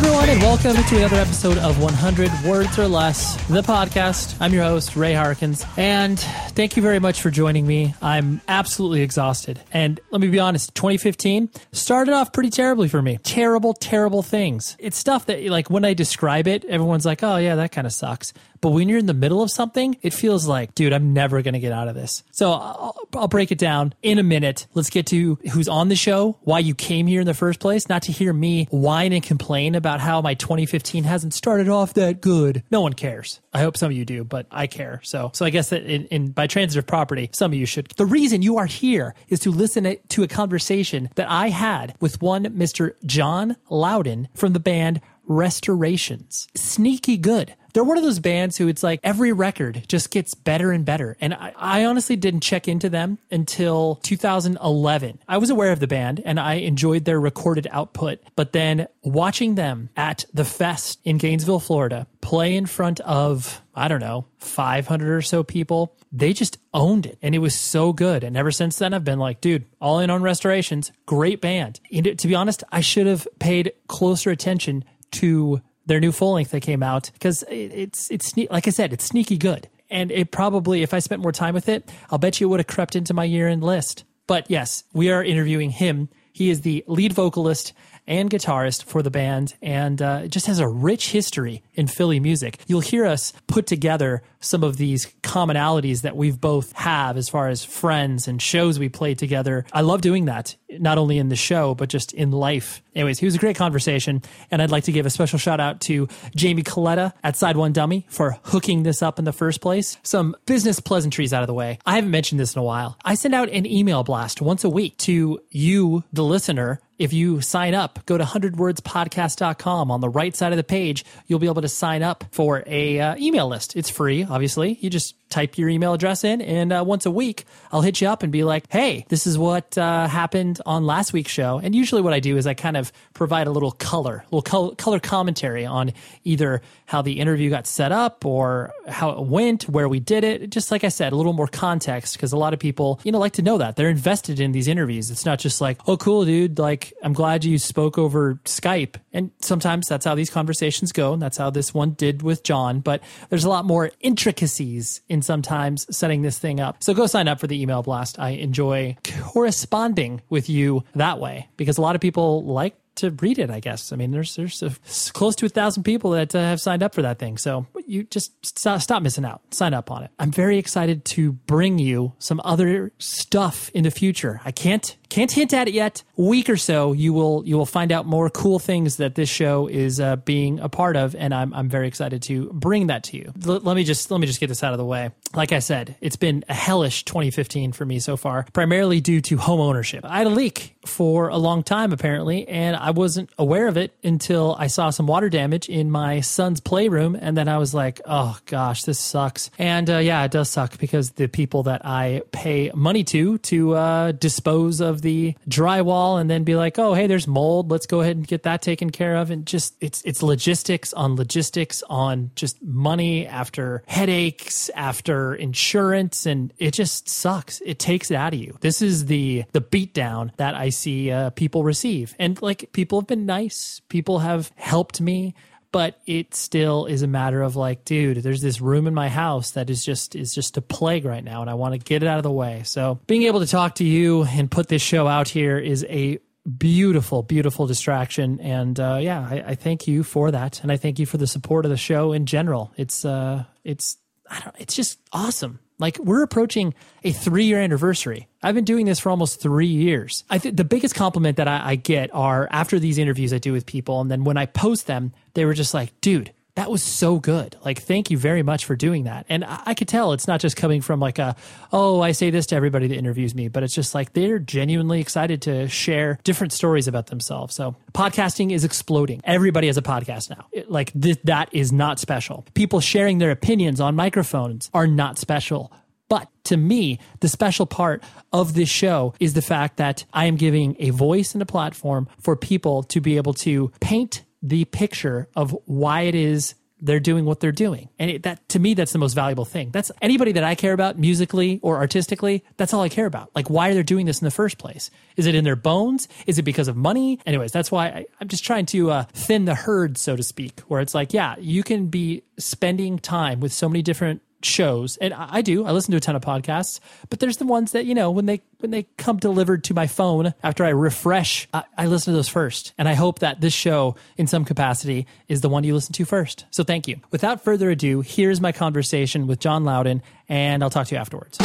everyone, and welcome to another episode of 100 Words or Less, the podcast. I'm your host, Ray Harkins, and thank you very much for joining me. I'm absolutely exhausted, and let me be honest, 2015 started off pretty terribly for me. Terrible things. It's stuff that, like, when I describe it, everyone's like, oh yeah, that kind of sucks. But when you're in the middle of something, it feels like, dude, I'm never going to get out of this. So I'll break it down in a minute. Let's get to who's on the show, why you came here in the first place, not to hear me whine and complain about how my 2015 hasn't started off that good. No one cares. I hope some of you do, but I care. So I guess that in by transitive property, some of you should. The reason you are here is to listen to a conversation that I had with one Mr. John Loudon from the band Restorations. Sneaky good. They're one of those bands who it's like every record just gets better and better. And I honestly didn't check into them until 2011. I was aware of the band and I enjoyed their recorded output. But then watching them at the Fest in Gainesville, Florida, play in front of, 500 or so people, they just owned it. And it was so good. And ever since then, I've been like, dude, all in on Restorations. Great band. And to be honest, I should have paid closer attention to their new full length that came out, because it's like I said, it's sneaky good. And it probably, if I spent more time with it, I'll bet you it would have crept into my year-end list. But yes, we are interviewing him. He is the lead vocalist and guitarist for the band, and just has a rich history in Philly music. You'll hear us put together some of these commonalities that we've both have as far as friends and shows we played together. I love doing that, not only in the show, but just in life. Anyways, he was a great conversation, and I'd like to give a special shout out to Jamie Coletta at Side One Dummy for hooking this up in the first place. Some business pleasantries out of the way. I haven't mentioned this in a while. I send out an email blast once a week to you, the listener. If you sign up, go to 100wordspodcast.com. On the right side of the page, you'll be able to sign up for a email list. It's free, obviously. You just type your email address in, and once a week, I'll hit you up and be like, hey, this is what happened on last week's show. And usually what I do is I kind of provide a little color, color commentary on either how the interview got set up or how it went, where we did it. Just like I said, a little more context, because a lot of people, like to know that. They're invested in these interviews. It's not just like, oh, cool, dude, like, I'm glad you spoke over Skype. And sometimes that's how these conversations go, and that's how this one did with John. But there's a lot more intricacies in sometimes setting this thing up. So go sign up for the email blast. I enjoy corresponding with you that way, because a lot of people like to read it, I guess. I mean, there's close to 1,000 people that have signed up for that thing. So you just stop missing out. Sign up on it. I'm very excited to bring you some other stuff in the future. I can't hint at it yet. A week or so, you will find out more cool things that this show is being a part of, and I'm very excited to bring that to you. Let me just get this out of the way. Like I said, it's been a hellish 2015 for me so far, primarily due to home ownership. I had a leak for a long time apparently, and I wasn't aware of it until I saw some water damage in my son's playroom, and then I was like, oh gosh, this sucks. And yeah, it does suck, because the people that I pay money to dispose of the drywall and then be like, oh, hey, there's mold, let's go ahead and get that taken care of. And just it's logistics on just money after headaches, after insurance, and it just sucks. It takes it out of you. This is the beatdown that I see people receive. And like, people have been nice, people have helped me, but it still is a matter of like, dude, there's this room in my house that is just a plague right now, and I want to get it out of the way. So being able to talk to you and put this show out here is a beautiful distraction. And yeah, I thank you for that, and I thank you for the support of the show in general. It's just awesome. Like, we're approaching a 3-year anniversary. I've been doing this for almost 3 years. I think the biggest compliment that I get are after these interviews I do with people, and then when I post them, they were just like, dude, that was so good. Like, thank you very much for doing that. And I could tell it's not just coming from like I say this to everybody that interviews me, but it's just like, they're genuinely excited to share different stories about themselves. So podcasting is exploding. Everybody has a podcast now. That is not special. People sharing their opinions on microphones are not special. But to me, the special part of this show is the fact that I am giving a voice and a platform for people to be able to paint the picture of why it is they're doing what they're doing. And that, to me, that's the most valuable thing. That's anybody that I care about musically or artistically. That's all I care about. Like, why are they doing this in the first place? Is it in their bones? Is it because of money? Anyways, that's why I'm just trying to thin the herd, so to speak, where it's like, yeah, you can be spending time with so many different shows. And I listen to a ton of podcasts, but there's the ones that, you know, when they come delivered to my phone after I refresh, I listen to those first. And I hope that this show in some capacity is the one you listen to first. So thank you. Without further ado, here's my conversation with John Loudon, and I'll talk to you afterwards.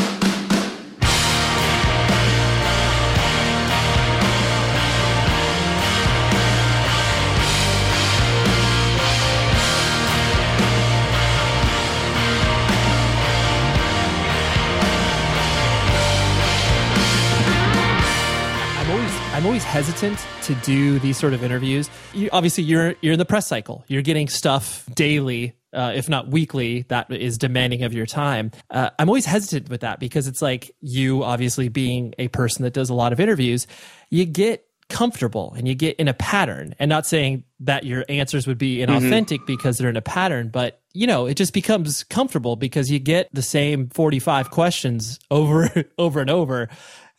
I'm always hesitant to do these sort of interviews. You're in the press cycle. You're getting stuff daily, if not weekly, that is demanding of your time. I'm always hesitant with that because it's like, you obviously being a person that does a lot of interviews, you get comfortable and you get in a pattern. And not saying that your answers would be inauthentic because they're in a pattern, but you know, it just becomes comfortable because you get the same 45 questions over and over.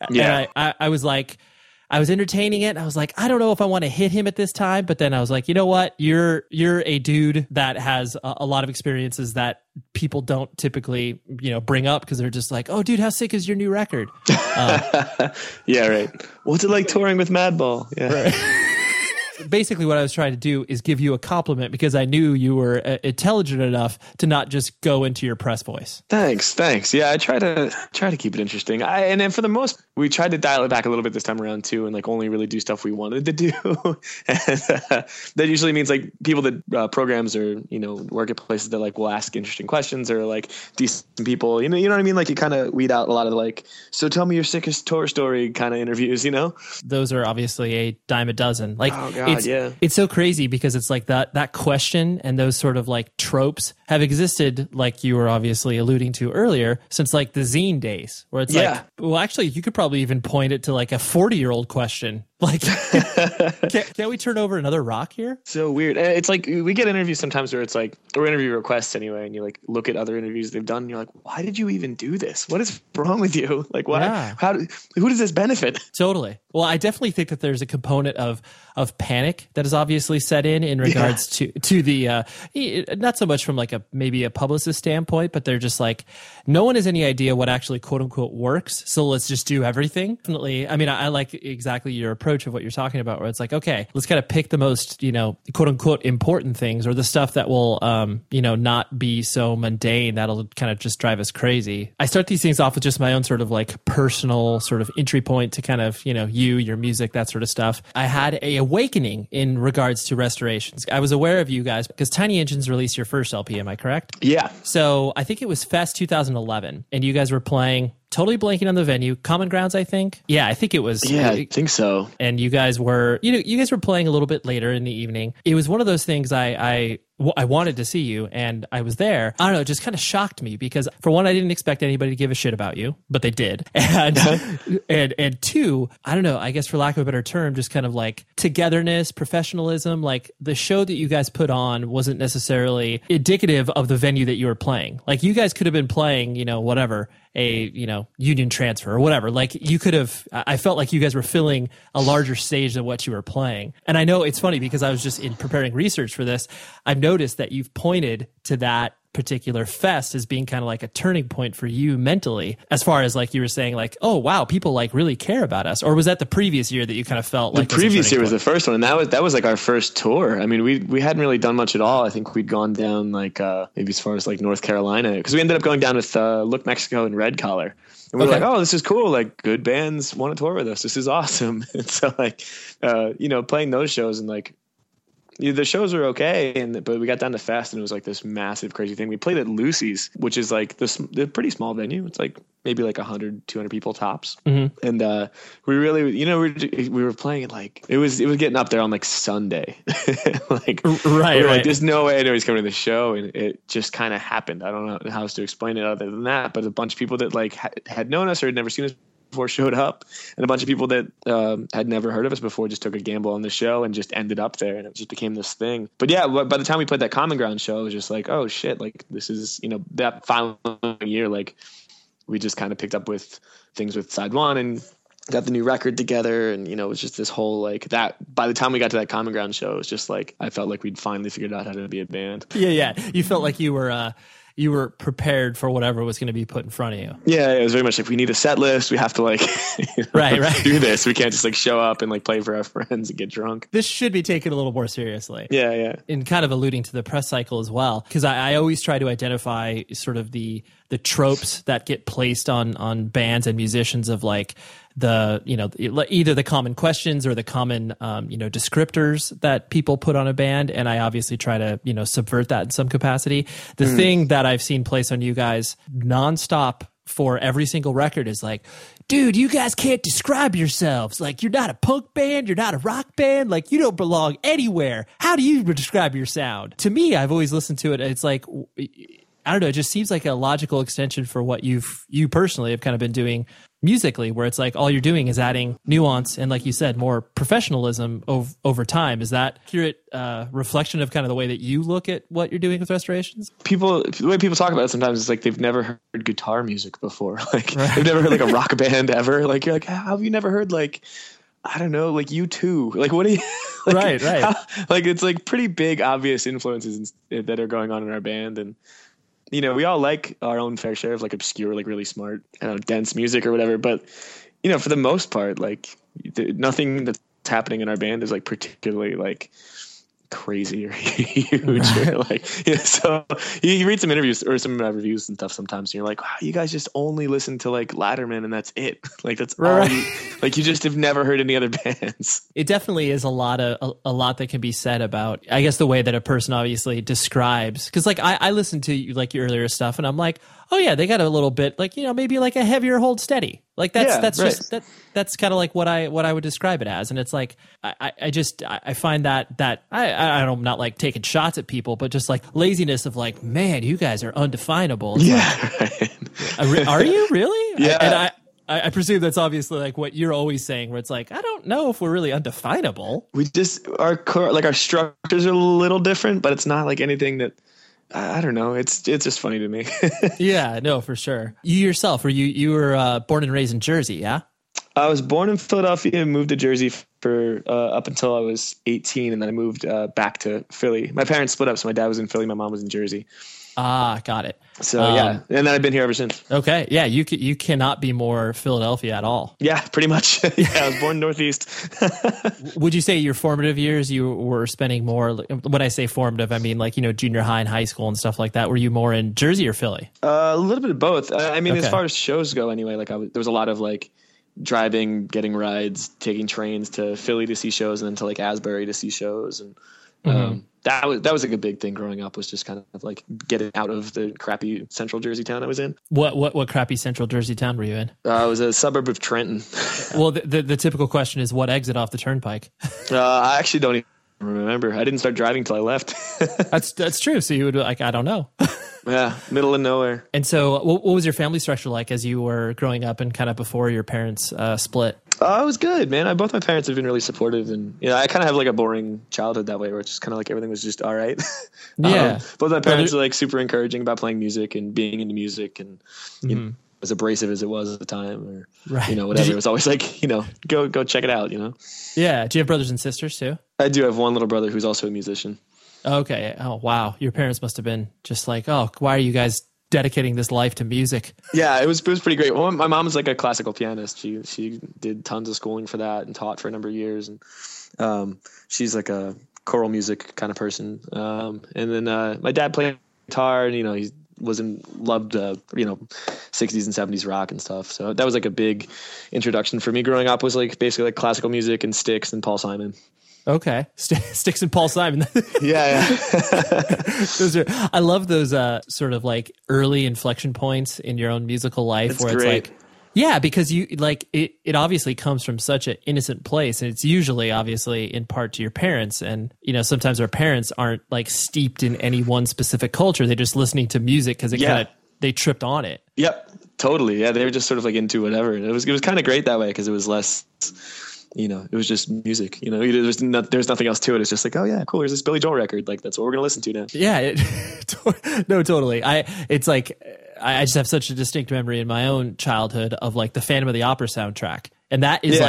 Yeah. And I was like, I was entertaining it. I was like, I don't know if I want to hit him at this time. But then I was like, you know what? You're a dude that has a lot of experiences that people don't typically, you know, bring up because they're just like, oh, dude, how sick is your new record? Yeah, right. What's it like touring with Madball? Yeah. Right. Basically, what I was trying to do is give you a compliment because I knew you were intelligent enough to not just go into your press voice. Thanks. Yeah, I try to keep it interesting. And then for the most, we tried to dial it back a little bit this time around too, and like only really do stuff we wanted to do. And, that usually means like people that programs or you know work at places that like will ask interesting questions or like decent people. You know what I mean? Like you kind of weed out a lot of like, so tell me your sickest tour story kind of interviews. You know, those are obviously a dime a dozen. Like. Oh, God. It's so crazy because it's like that question and those sort of like tropes have existed, like you were obviously alluding to earlier, since like the zine days where it's like, well, actually, you could probably even point it to like a 40-year-old question. Like, can we turn over another rock here? So weird. It's like we get interviews sometimes where it's like, or interview requests anyway, and you like look at other interviews they've done, and you're like, why did you even do this? What is wrong with you? Like, why? Yeah. Who does this benefit? Totally. Well, I definitely think that there's a component of panic that is obviously set in regards to the not so much from like maybe a publicist standpoint, but they're just like, no one has any idea what actually quote unquote works, so let's just do everything. Definitely. I mean, I like exactly your approach of what you're talking about, where it's like, okay, let's kind of pick the most, you know, quote unquote important things, or the stuff that will, you know, not be so mundane that'll kind of just drive us crazy. I start these things off with just my own sort of like personal sort of entry point to kind of, you know, your music, that sort of stuff. I had a awakening in regards to Restorations. I was aware of you guys because Tiny Engines released your first LP. Am I correct? Yeah. So I think it was Fest 2011, and you guys were playing. Totally blanking on the venue. Common Grounds, I think. Yeah, I think it was. Yeah, I think so. And you guys were, you know, playing a little bit later in the evening. It was one of those things I wanted to see you, and I was there. I don't know, it just kind of shocked me because, for one, I didn't expect anybody to give a shit about you, but they did. And two, I don't know, I guess for lack of a better term, just kind of like togetherness, professionalism, like the show that you guys put on wasn't necessarily indicative of the venue that you were playing. Like you guys could have been playing, you know, whatever, a, you know, Union Transfer or whatever. Like you could have, I felt like you guys were filling a larger stage than what you were playing. And I know it's funny because I was just in preparing research for this. I've noticed that you've pointed to that particular fest as being kind of like a turning point for you mentally, as far as like you were saying, like, oh wow, people like really care about us. Or was that the previous year that you kind of felt like the previous year was the first one, and that was like our first tour. I mean, we hadn't really done much at all. I think we'd gone down like maybe as far as like North Carolina, because we ended up going down with Look Mexico and Red Collar. And we were like, oh, this is cool. Like, good bands want to tour with us. This is awesome. And so like you know, playing those shows and like. The shows were okay, but we got down to Fest, and it was like this massive, crazy thing. We played at Lucy's, which is like this pretty small venue. It's like maybe like 100, 200 people tops. Mm-hmm. And we really, you know, we were playing it like it was getting up there on like Sunday. Like, right. Like, there's no way anybody's coming to the show, and it just kind of happened. I don't know how else to explain it other than that, but a bunch of people that like had known us or had never seen us before showed up, and a bunch of people that had never heard of us before just took a gamble on the show and just ended up there, and it just became this thing. But yeah, by the time we played that Common Ground show, it was just like, oh shit, like this is, you know, that following year, like we just kind of picked up with things with Side One and got the new record together, and you know, it was just this whole like that. By the time we got to that Common Ground show, it was just like I felt like we'd finally figured out how to be a band. Yeah. You felt like you were prepared for whatever was going to be put in front of you. Yeah, it was very much like we need a set list. We have to like do this. We can't just like show up and like play for our friends and get drunk. This should be taken a little more seriously. Yeah. And kind of alluding to the press cycle as well, because I always try to identify sort of the tropes that get placed on bands and musicians of like, the, you know, either the common questions or the common, you know, descriptors that people put on a band. And I obviously try to, you know, subvert that in some capacity. The thing that I've seen placed on you guys nonstop for every single record is like, dude, you guys can't describe yourselves. Like, you're not a punk band. You're not a rock band. Like, you don't belong anywhere. How do you describe your sound? To me, I've always listened to it. It's like, I don't know. It just seems like a logical extension for what you personally have kind of been doing musically, where it's like all you're doing is adding nuance and, like you said, more professionalism over time. Is that accurate reflection of kind of the way that you look at what you're doing with Restorations? The way people talk about it sometimes is like they've never heard guitar music before. Like they've never heard like a rock band ever. Like you're like, how have you never heard like, I don't know, like U2? Like what are you? Like, right. How, like it's like pretty big, obvious influences that are going on in our band. And you know, we all like our own fair share of like obscure, like really smart, I don't know, dense music or whatever. But, you know, for the most part, like nothing that's happening in our band is like particularly like crazy or huge. Or, like, you know, so you read some interviews or some reviews and stuff sometimes, and you're like, wow, you guys just only listen to like Ladderman and that's it. Like that's right. Like you just have never heard any other bands. It definitely is a lot that can be said about, I guess, the way that a person obviously describes. Because like I listened to like your earlier stuff, and I'm like, oh yeah, they got a little bit like, you know, maybe like a heavier Hold Steady. Like that's kind of like what I would describe it as. And it's like, I just find that I don't, not like taking shots at people, but just like laziness of like, man, you guys are undefinable. It's are you really? Yeah. And I presume that's obviously like what you're always saying, where it's like, I don't know if we're really undefinable. We just, our structures are a little different, but it's not like anything that, I don't know. It's just funny to me. Yeah, no, for sure. You yourself, you were born and raised in Jersey, yeah? I was born in Philadelphia and moved to Jersey for up until I was 18, and then I moved back to Philly. My parents split up, so my dad was in Philly, my mom was in Jersey. Ah, got it. So yeah, and then I've been here ever since. Okay, yeah, you cannot be more Philadelphia at all. Yeah, pretty much. Yeah, I was born Northeast. Would you say your formative years you were spending more? When I say formative, I mean like, you know, junior high and high school and stuff like that. Were you more in Jersey or Philly? A little bit of both. I mean, okay. As far as shows go, anyway, like there was a lot of like driving, getting rides, taking trains to Philly to see shows, and then to like Asbury to see shows, and that was like a big thing growing up, was just kind of like getting out of the crappy central Jersey town I was in. What crappy central Jersey town were you in? It was a suburb of Trenton. Well, the typical question is, what exit off the turnpike? I actually don't even remember. I didn't start driving till I left. That's true. So you would like, I don't know. Yeah, middle of nowhere. And so what was your family structure like as you were growing up and kind of before your parents split? It was good, man. Both my parents have been really supportive, and you know, I kind of have like a boring childhood that way, where it's just kind of like everything was just all right. Yeah. Both my parents are like super encouraging about playing music and being into music, and you know, as abrasive as it was at the time, or you know, whatever. It was always like, you know, go check it out, you know. Yeah. Do you have brothers and sisters too? I do have one little brother who's also a musician. Okay. Oh, wow. Your parents must have been just like, oh, why are you guys dedicating this life to music? Yeah, it was pretty great. Well, my mom was like a classical pianist. She did tons of schooling for that and taught for a number of years. And she's like a choral music kind of person. And then my dad played guitar, and you know, he loved you know, 60s and 70s rock and stuff. So that was like a big introduction for me growing up, was like basically like classical music and Styx and Paul Simon. Okay. Styx and Paul Simon. yeah. I love those sort of like early inflection points in your own musical life. It's where great. It's like, yeah, because you like it obviously comes from such an innocent place, and it's usually obviously in part to your parents. And you know, sometimes our parents aren't like steeped in any one specific culture. They're just listening to music because they tripped on it. Yep. Totally. Yeah. They were just sort of like into whatever. It was kind of great that way. Cause it was less, you know, it was just music, you know, there's nothing else to it. It's just like, oh yeah, cool. There's this Billy Joel record. Like, that's what we're going to listen to now. Yeah. No, totally. It's like, I just have such a distinct memory in my own childhood of like the Phantom of the Opera soundtrack. And that is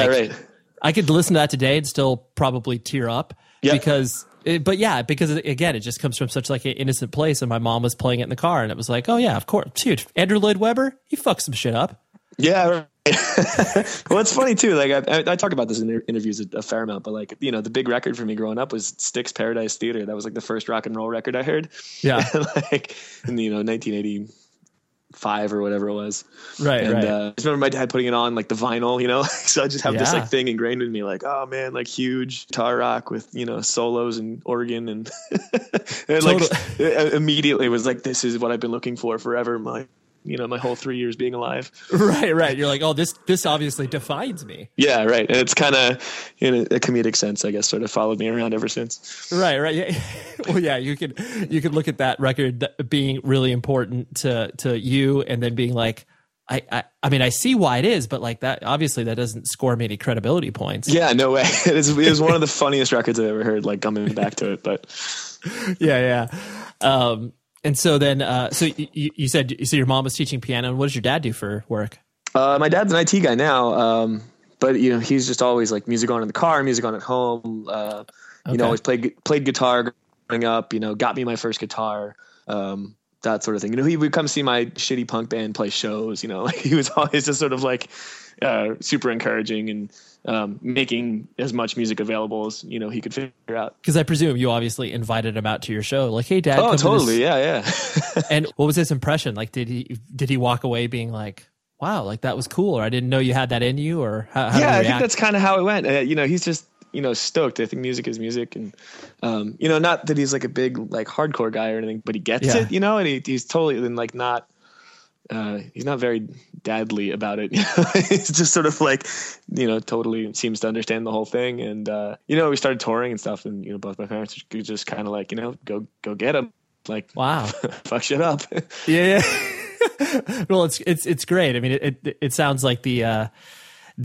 I could listen to that today and still probably tear up because again, it just comes from such like an innocent place. And my mom was playing it in the car and it was like, oh yeah, of course. Dude, Andrew Lloyd Webber, he fucked some shit up. Yeah. Right. Well, it's funny too. Like I talk about this in interviews a fair amount, but like, you know, the big record for me growing up was Styx Paradise Theater. That was like the first rock and roll record I heard. Yeah. Like in, you know, 1980. Five or whatever it was. Right. And right. I just remember my dad putting it on like the vinyl, you know, so I just have this like thing ingrained in me, like, oh man, like huge guitar rock with, you know, solos and organ and, and like immediately was like, this is what I've been looking for forever. My whole 3 years being alive. Right. Right. You're like, oh, this obviously defines me. Yeah. Right. And it's kind of in a comedic sense, I guess, sort of followed me around ever since. Right. Right. Yeah. Well, yeah, you could look at that record being really important to you and then being like, I mean, I see why it is, but like that, obviously that doesn't score me any credibility points. Yeah, no way. It was one of the funniest records I've ever heard, like coming back to it, but yeah. And so then, you said, so your mom was teaching piano, and what does your dad do for work? My dad's an IT guy now. But you know, he's just always like music on in the car, music on at home. You know, always played guitar growing up, you know, got me my first guitar, that sort of thing. You know, he would come see my shitty punk band play shows, you know, like he was always just sort of like, super encouraging and, making as much music available as, you know, he could figure out. Because I presume you obviously invited him out to your show. Like, hey, Dad. Oh, totally. Yeah. And what was his impression? Like, did he walk away being like, wow, like that was cool, or I didn't know you had that in you, or how yeah, I think that's kind of how it went. You know, he's just, you know, stoked. I think music is music. And, you know, not that he's like a big, like hardcore guy or anything, but he gets it, you know, and he's totally then like not. He's not very dadly about it. It's just sort of like, you know, totally seems to understand the whole thing. And, you know, we started touring and stuff, and, you know, both my parents were just kind of like, you know, go get him. Like, wow. Fuck shit up. Yeah. Well, it's great. I mean, it sounds like the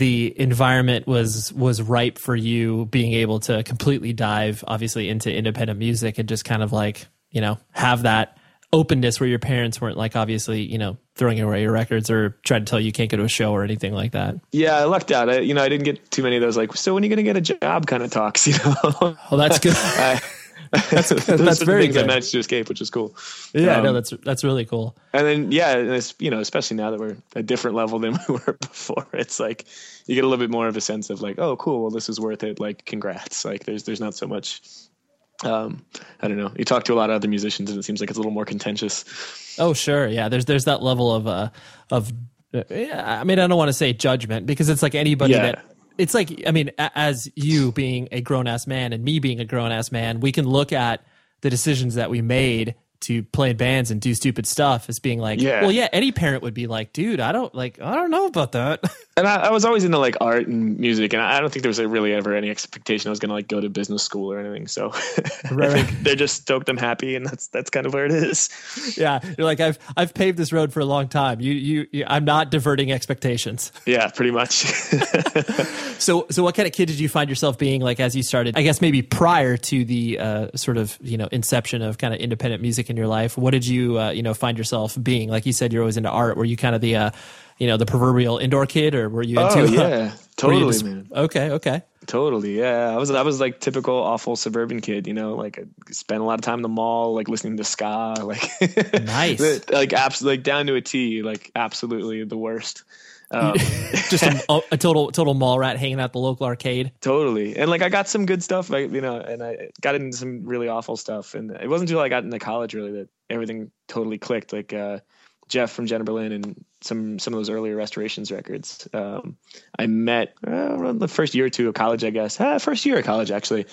environment was ripe for you being able to completely dive obviously into independent music and just kind of like, you know, have that openness where your parents weren't like obviously, you know, throwing away your records or trying to tell you you can't go to a show or anything like that. Yeah, I lucked out. I didn't get too many of those like, so when are you going to get a job kind of talks, you know? Oh, that's good. That's very good. I managed to escape, which is cool. Yeah, no, that's really cool. And then, yeah, and it's, you know, especially now that we're at a different level than we were before, it's like you get a little bit more of a sense of like, oh, cool, well, this is worth it. Like, congrats. Like, there's not so much... I don't know. You talk to a lot of other musicians and it seems like it's a little more contentious. Oh, sure. Yeah. There's that level of I mean, I don't want to say judgment because it's like anybody that it's like, I mean, as you being a grown ass man and me being a grown ass man, we can look at the decisions that we made to play in bands and do stupid stuff as being like, well, yeah, any parent would be like, dude, I don't know about that. And I was always into like art and music, and I don't think there was like really ever any expectation I was going to like go to business school or anything. So I think they're just stoked I'm happy, and that's kind of where it is. Yeah, you're like I've paved this road for a long time. You I'm not diverting expectations. Yeah, pretty much. So what kind of kid did you find yourself being like as you started? I guess maybe prior to the sort of, you know, inception of kind of independent music in your life, what did you you know, find yourself being? Like you said, you're always into art. Were you kind of the you know, the proverbial indoor kid, or were you into totally just, man. Okay totally, yeah. I was like typical awful suburban kid, you know, like I spent a lot of time in the mall, like listening to ska, like nice like absolutely, like down to a T, like absolutely the worst. Just a total mall rat hanging out the local arcade. Totally. And like I got some good stuff, like, you know, and I got into some really awful stuff, and it wasn't until I got into college really that everything totally clicked, like Jeff from Jenner Berlin and some of those earlier Restorations records. I met around the first year or two of college, I guess. First year of college, actually.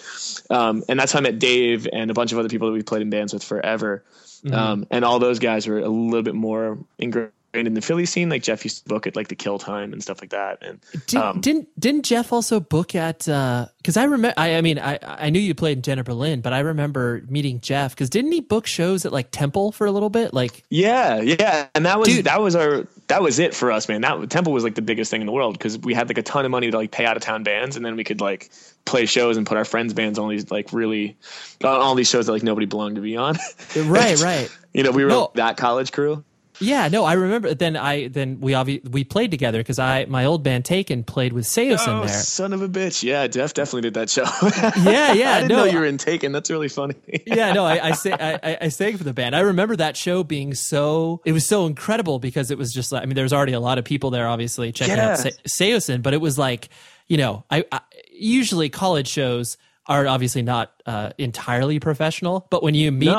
And that's how I met Dave and a bunch of other people that we played in bands with forever. Mm-hmm. And all those guys were a little bit more ingrained in the Philly scene. Like Jeff used to book at like the Kill Time and stuff like that. And didn't Jeff also book at? Because I remember, I mean, I knew you played in Jenner Berlin, but I remember meeting Jeff because didn't he book shows at like Temple for a little bit? Like yeah, and that was dude. that was it for us, man. That Temple was like the biggest thing in the world because we had like a ton of money to like pay out of town bands, and then we could like play shows and put our friends' bands on these like really on all these shows that like nobody belonged to be on. Right. You know, we were that college crew. Yeah, no, I remember. Then we played together because my old band Taken played with Saosin there. Son of a bitch! Yeah, Jeff definitely did that show. Yeah. I didn't know you were in Taken. That's really funny. I sang for the band. I remember that show being it was so incredible because it was just like, I mean, there was already a lot of people there, obviously checking out Saosin, but it was like, you know, I usually college shows are obviously not entirely professional, but when you meet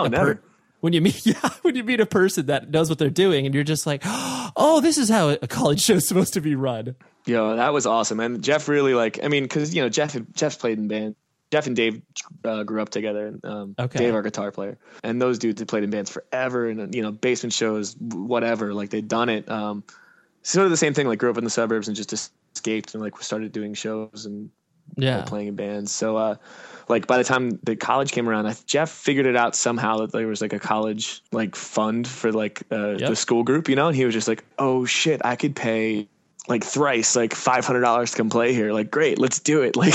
when you meet a person that knows what they're doing and you're just like, oh, this is how a college show is supposed to be run. Yo, that was awesome. And Jeff really because, you know, Jeff's played in bands. Jeff and Dave grew up together. Dave, our guitar player. And those dudes had played in bands forever and, you know, basement shows, whatever. Like they'd done it. Sort of the same thing, like grew up in the suburbs and just escaped and like started doing shows and playing in bands. So, like by the time the college came around, Jeff figured it out somehow that there was like a college like fund for like the school group, you know, and he was just like, oh shit, I could pay like thrice, like $500 to come play here. Like, great, let's do it. Like,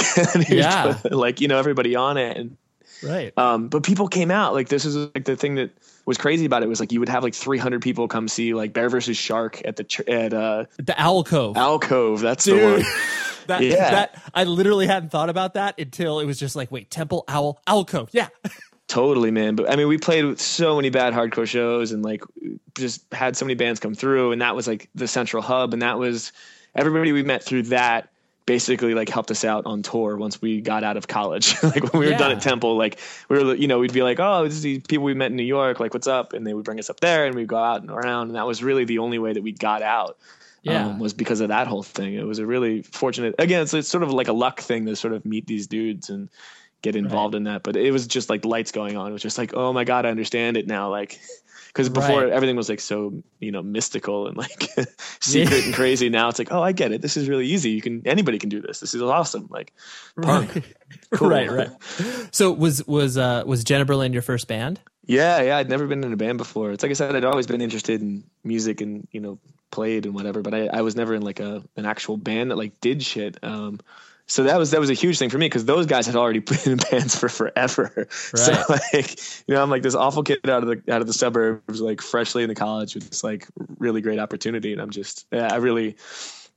like, you know, everybody on it. And, right. But people came out, like, this is like the thing that was crazy about it was like, you would have like 300 people come see like Bear versus Shark at the Owl Cove. Owl Cove. That's the one. That I literally hadn't thought about that until it was just like, wait, Temple, Owl Cove. Yeah, totally, man. But I mean, we played with so many bad hardcore shows and like just had so many bands come through. And that was like the central hub. And that was everybody we met through that basically like helped us out on tour once we got out of college. Like when we were done at Temple, like we were, you know, we'd be like, oh, this is these people we met in New York. Like, what's up? And they would bring us up there and we'd go out and around. And that was really the only way that we got out. Yeah, was because of that whole thing. It was a really fortunate. Again, it's sort of like a luck thing to sort of meet these dudes and get involved in that. But it was just like lights going on. It was just like, oh my God, I understand it now. Like, because before everything was like so, you know, mystical and like secret and crazy. Now it's like, oh, I get it. This is really easy. Anybody can do this. This is awesome. Like, punk. Right. Cool. Right. So was Jenner Berlin your first band? Yeah. I'd never been in a band before. It's like I said, I'd always been interested in music and, you know, played and whatever, but I was never in like an actual band that like did shit. So that was a huge thing for me because those guys had already been in bands for forever. Right. So like, you know, I'm like this awful kid out of the suburbs, like freshly into college with this like really great opportunity. And I'm just, I really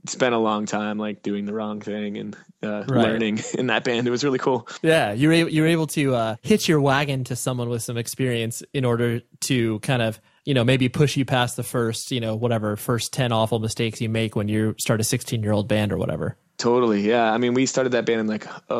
spent a long time like doing the wrong thing and learning in that band. It was really cool. Yeah, you're able to hitch your wagon to someone with some experience in order to kind of, you know, maybe push you past the first, you know, whatever first 10 awful mistakes you make when you start a 16-year-old band or whatever. Totally. Yeah. I mean, we started that band in like 02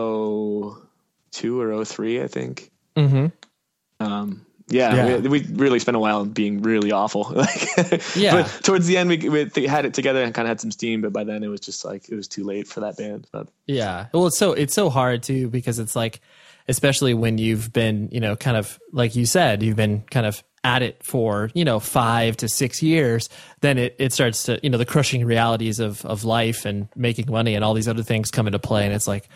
or 03, I think. Mm-hmm. We really spent a while being really awful. Like, but towards the end, we had it together and kind of had some steam. But by then, it was just like it was too late for that band. But. Yeah. Well, it's so hard too because it's like, especially when you've been, you know, kind of like you said, you've been kind of at it for, you know, 5 to 6 years, then it starts to, you know, the crushing realities of life and making money and all these other things come into play. And it's like,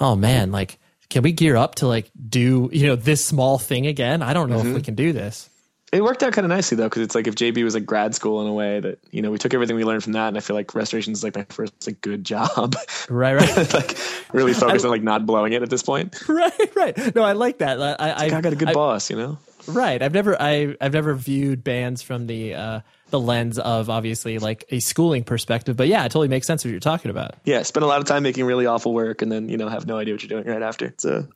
oh man, like, can we gear up to like do, you know, this small thing again? I don't know if we can do this. It worked out kind of nicely though. Cause it's like, if JB was like grad school in a way that, you know, we took everything we learned from that. And I feel like Restorations is like my first like good job. Right. Like really focused on like not blowing it at this point. Right. No, I like that. I got a good boss, you know? Right. I've never viewed bands from the lens of obviously like a schooling perspective, but yeah, it totally makes sense what you're talking about. Yeah. Spend a lot of time making really awful work and then, you know, have no idea what you're doing right after. It's a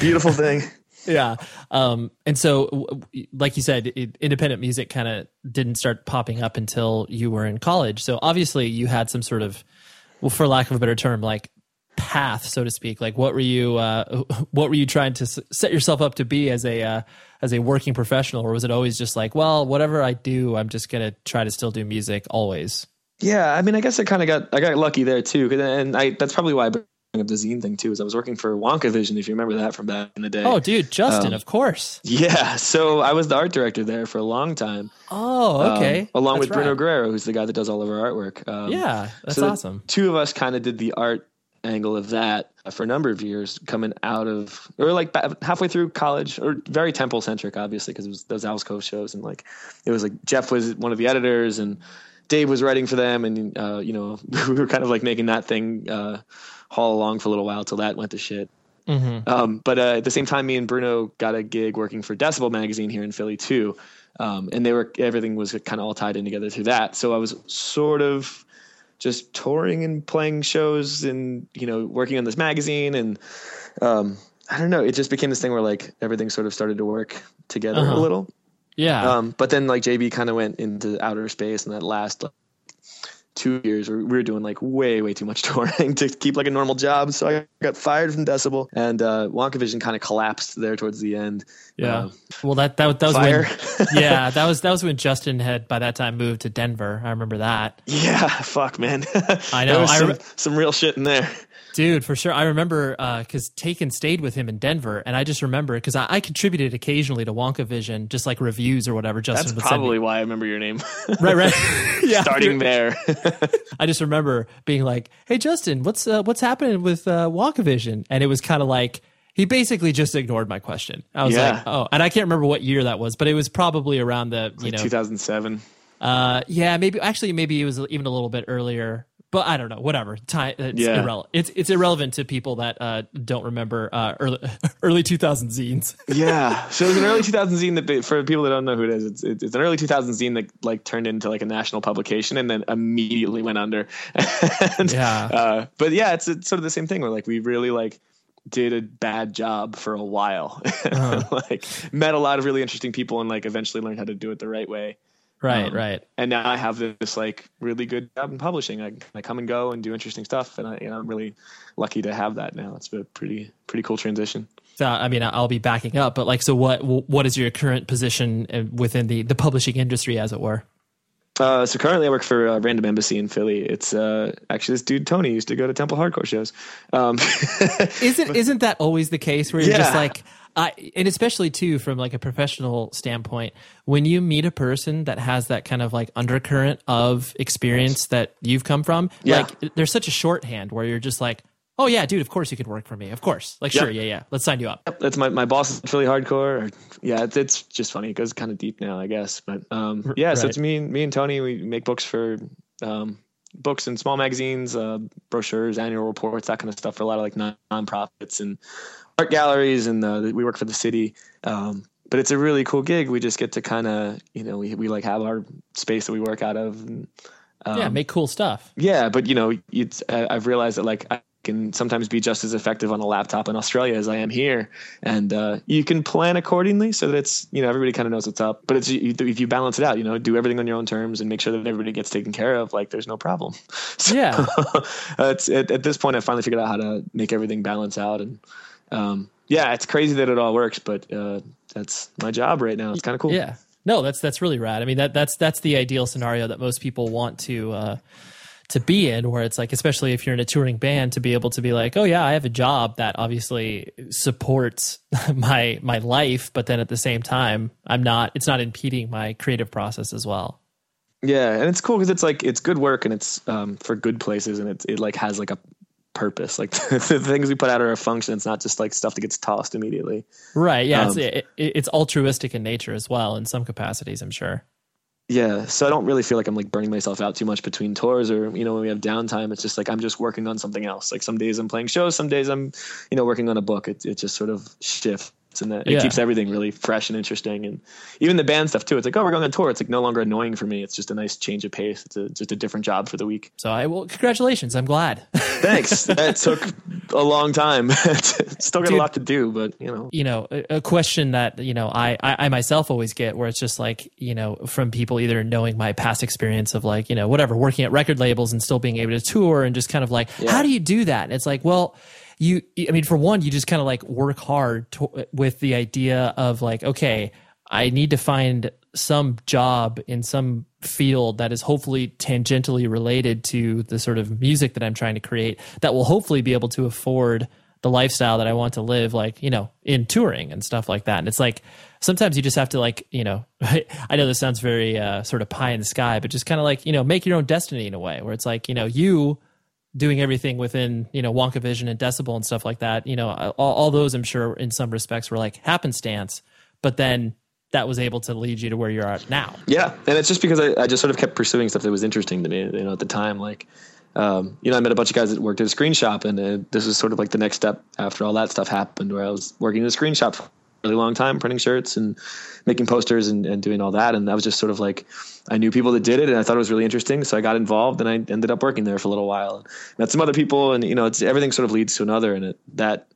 beautiful thing. Yeah. And so like you said, independent music kind of didn't start popping up until you were in college. So obviously you had some sort of, well, for lack of a better term, like path, so to speak. Like what were you trying to set yourself up to be as a working professional, or was it always just like, well, whatever I do, I'm just going to try to still do music always? Yeah. I mean, I guess I got lucky there too. And that's probably why I of the zine thing too is I was working for WonkaVision, if you remember that from back in the day. Oh, dude, Justin, of course. Yeah, so I was the art director there for a long time. Oh, okay. Along that's with Bruno Guerrero, who's the guy that does all of our artwork. Yeah, that's so awesome. Two of us kind of did the art angle of that for a number of years, coming out of or like halfway through college, or very Temple centric, obviously, because it was those Owl Cove shows, and like it was like Jeff was one of the editors and Dave was writing for them, and you know, we were kind of like making that thing haul along for a little while till that went to shit. Mm-hmm. But at the same time, me and Bruno got a gig working for Decibel Magazine here in Philly too, and everything was kind of all tied in together through that. So I was sort of just touring and playing shows and, you know, working on this magazine. And, I don't know, it just became this thing where like everything sort of started to work together a little. Yeah. But then like JB kind of went into outer space, and that last 2 years we were doing like way too much touring to keep like a normal job. So I got fired from Decibel, and WonkaVision kind of collapsed there towards the end. Yeah. Well, that was fire. When, yeah, that was when Justin had by that time moved to Denver. I remember that. Yeah, fuck, man. I know. There was some real shit in there. Dude, for sure. I remember because Taken stayed with him in Denver, and I just remember because I contributed occasionally to WonkaVision, just like reviews or whatever. Justin, that's probably why I remember your name. Right. Yeah. Starting there. I just remember being like, "Hey, Justin, what's happening with WonkaVision?" And it was kind of like he basically just ignored my question. I was like, "Oh," and I can't remember what year that was, but it was probably around the 2007. Yeah, maybe it was even a little bit earlier. But I don't know, whatever. Irrelevant. It's irrelevant to people that don't remember early 2000 zines. Yeah. So it was an early 2000 zine that, for people that don't know who it is, it's an early 2000 zine that like turned into like a national publication and then immediately went under. And, but yeah, it's sort of the same thing where like we really like did a bad job for a while. Like met a lot of really interesting people and like eventually learned how to do it the right way. Right. And now I have this like really good job in publishing. I come and go and do interesting stuff, and I'm really lucky to have that now. It's a pretty cool transition. So I mean, I'll be backing up, but like, so what is your current position within the publishing industry, as it were? So currently I work for Random Embassy in Philly. It's actually this dude Tony used to go to Temple hardcore shows. Isn't that always the case where you're just like. And especially too, from like a professional standpoint, when you meet a person that has that kind of like undercurrent of experience that you've come from, like there's such a shorthand where you're just like, "Oh yeah, dude, of course you could work for me. Of course. Like, sure. Yeah. Let's sign you up." Yep. That's my boss is Philly hardcore. Yeah. It's just funny. It goes kind of deep now, I guess. But, right. So it's me and Tony, we make books for, books and small magazines, brochures, annual reports, that kind of stuff for a lot of like nonprofits and art galleries, and we work for the city, but it's a really cool gig. We just get to kind of, you know, we like have our space that we work out of, and, make cool stuff. Yeah, but you know, I've realized that like I can sometimes be just as effective on a laptop in Australia as I am here, and you can plan accordingly so that it's, you know, everybody kind of knows what's up. But it's if you balance it out, you know, do everything on your own terms and make sure that everybody gets taken care of. Like, there's no problem. So, yeah, it's at this point I finally figured out how to make everything balance out and. It's crazy that it all works, but that's my job right now. It's kind of cool. Yeah, no, that's really rad. I mean, that's the ideal scenario that most people want to be in, where it's like, especially if you're in a touring band, to be able to be like, "Oh yeah, I have a job that obviously supports my life, but then at the same time, it's not impeding my creative process as well." Yeah, and it's cool because it's like it's good work and it's for good places, and it like has like a purpose. Like the things we put out are a function. It's not just like stuff that gets tossed immediately. Right. Yeah. It's altruistic in nature as well in some capacities, I'm sure. Yeah. So I don't really feel like I'm like burning myself out too much between tours or, you know, when we have downtime, it's just like, I'm just working on something else. Like some days I'm playing shows, some days I'm, you know, working on a book. It just sort of shifts. And that it keeps everything really fresh and interesting, and even the band stuff too. It's like, "Oh, we're going on tour." It's like no longer annoying for me. It's just a nice change of pace. It's just a different job for the week. So congratulations. I'm glad. Thanks. That took a long time. Still got a lot to do, but you know, a question that, you know, I myself always get, where it's just like, you know, from people either knowing my past experience of like, you know, whatever, working at record labels and still being able to tour, and just kind of like, how do you do that? And it's like, well. I mean, for one, you just kind of like work hard with the idea of like, okay, I need to find some job in some field that is hopefully tangentially related to the sort of music that I'm trying to create that will hopefully be able to afford the lifestyle that I want to live, like, you know, in touring and stuff like that. And it's like, sometimes you just have to, like, you know, I know this sounds very sort of pie in the sky, but just kind of like, you know, make your own destiny in a way where it's like, you know, you doing everything within, you know, WonkaVision and Decibel and stuff like that, you know, all those I'm sure in some respects were like happenstance, but then that was able to lead you to where you're at now. Yeah. And it's just because I just sort of kept pursuing stuff that was interesting to me, you know, at the time, like, you know, I met a bunch of guys that worked at a screen shop, and this was sort of like the next step after all that stuff happened, where I was working in a screen shop for a really long time, printing shirts and making posters and doing all that. And that was just sort of like, I knew people that did it and I thought it was really interesting. So I got involved and I ended up working there for a little while. And met some other people, and, you know, it's everything sort of leads to another. And that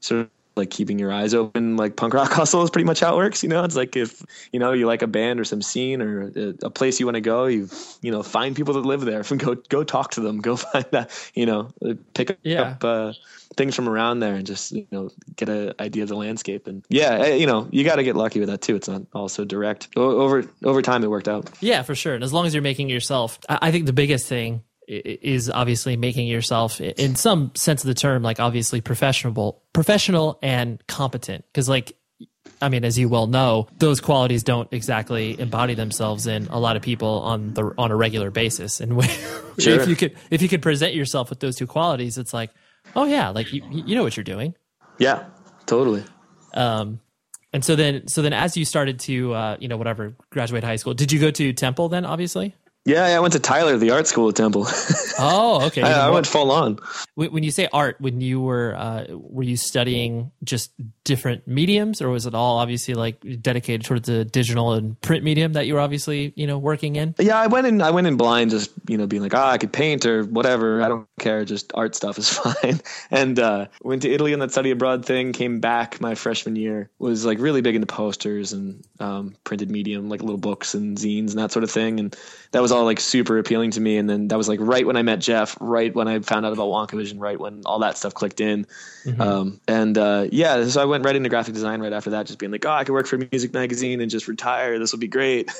sort of like keeping your eyes open, like punk rock hustle is pretty much how it works. You know, it's like, if, you know, you like a band or some scene or a place you want to go, you know, find people that live there and go talk to them, go find that, you know, pick up things from around there and just, you know, get an idea of the landscape. And yeah, you know, you got to get lucky with that too. It's not all so direct. Over time, it worked out. Yeah, for sure. And as long as you're making yourself, I think the biggest thing is obviously making yourself, in some sense of the term, like obviously professional and competent. Because, like, I mean, as you well know, those qualities don't exactly embody themselves in a lot of people on a regular basis. And when, sure. if you could present yourself with those two qualities, it's like, oh yeah, like you know what you're doing. Yeah, totally. And so then as you started to you know, whatever, graduate high school, did you go to Temple then? Obviously. Yeah, I went to Tyler, the art school at Temple. Oh, okay. I went full on. When you say art, when you were you studying just different mediums, or was it all obviously like dedicated towards the digital and print medium that you were obviously, you know, working in? Yeah, I went in blind, just, you know, being like, I could paint or whatever. I don't care. Just art stuff is fine. And went to Italy on that study abroad thing. Came back my freshman year. Was like really big into posters and printed medium, like little books and zines and that sort of thing. And that was all like super appealing to me. And then that was like right when I met Jeff, right when I found out about WonkaVision, right when all that stuff clicked in. Mm-hmm. So I went right into graphic design right after that, just being like, I could work for a music magazine and just retire. This will be great.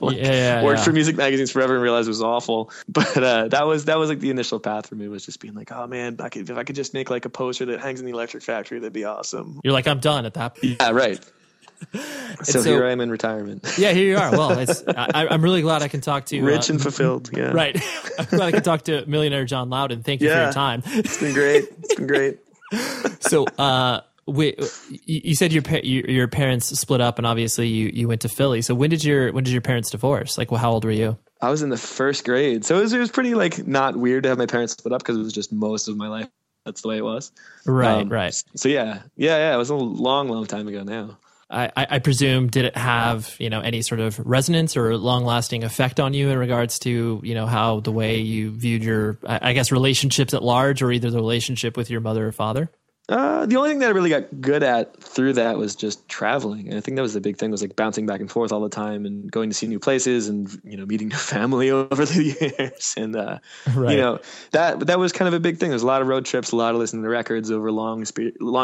Worked for music magazines forever and realized it was awful. But that was like the initial path for me, was just being like, oh man, if I could just make like a poster that hangs in the electric factory, that'd be awesome. You're like, I'm done at that point. Yeah, right. So here I am in retirement. Yeah, here you are. Well, I'm really glad I can talk to you. Rich and fulfilled. Yeah. Right. I'm glad I can talk to millionaire John Loudon. Thank you for your time. It's been great. So, you said your parents split up, and obviously you went to Philly. So when did your parents divorce? Like, well, how old were you? I was in the first grade. So it was pretty like not weird to have my parents split up, because it was just most of my life. That's the way it was. Right. Right. So yeah. It was a long time ago now. I presume, did it have, you know, any sort of resonance or long-lasting effect on you in regards to, you know, how the way you viewed your, I guess, relationships at large, or either the relationship with your mother or father? The only thing that I really got good at through that was just traveling. And I think that was the big thing, was like bouncing back and forth all the time and going to see new places and, you know, meeting new family over the years. And, you know, that was kind of a big thing. There's a lot of road trips, a lot of listening to records over long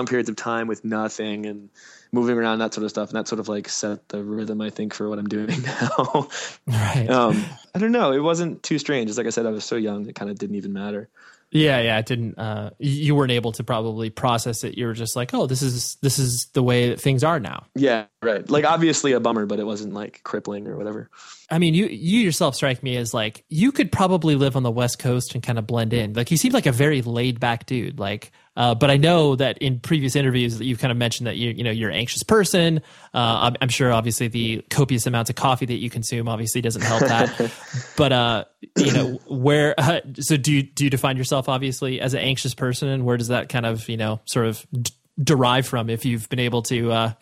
periods of time with nothing and moving around, that sort of stuff. And that sort of like set the rhythm, I think, for what I'm doing now. Right. I don't know. It wasn't too strange. It's like I said, I was so young, it kind of didn't even matter. Yeah, it didn't. You weren't able to probably process it. You were just like, oh, this is the way that things are now. Yeah, right. Like, obviously a bummer, but it wasn't like crippling or whatever. I mean, you yourself strike me as like, you could probably live on the West Coast and kind of blend in. Like, you seem like a very laid back dude. Like, but I know that in previous interviews that you've kind of mentioned that you know you're an anxious person. I'm sure obviously the copious amounts of coffee that you consume obviously doesn't help that. But you know, where so do you define yourself obviously as an anxious person, and where does that kind of, you know, sort of derive from, if you've been able to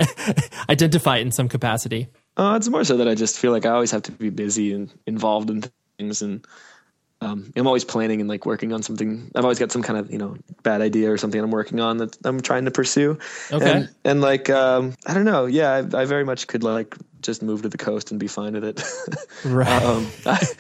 identify it in some capacity? It's more so that I just feel like I always have to be busy and involved in things, and I'm always planning and like working on something. I've always got some kind of, you know, bad idea or something I'm working on that I'm trying to pursue. Okay. And like, I don't know. Yeah. I very much could like just move to the coast and be fine with it. Right.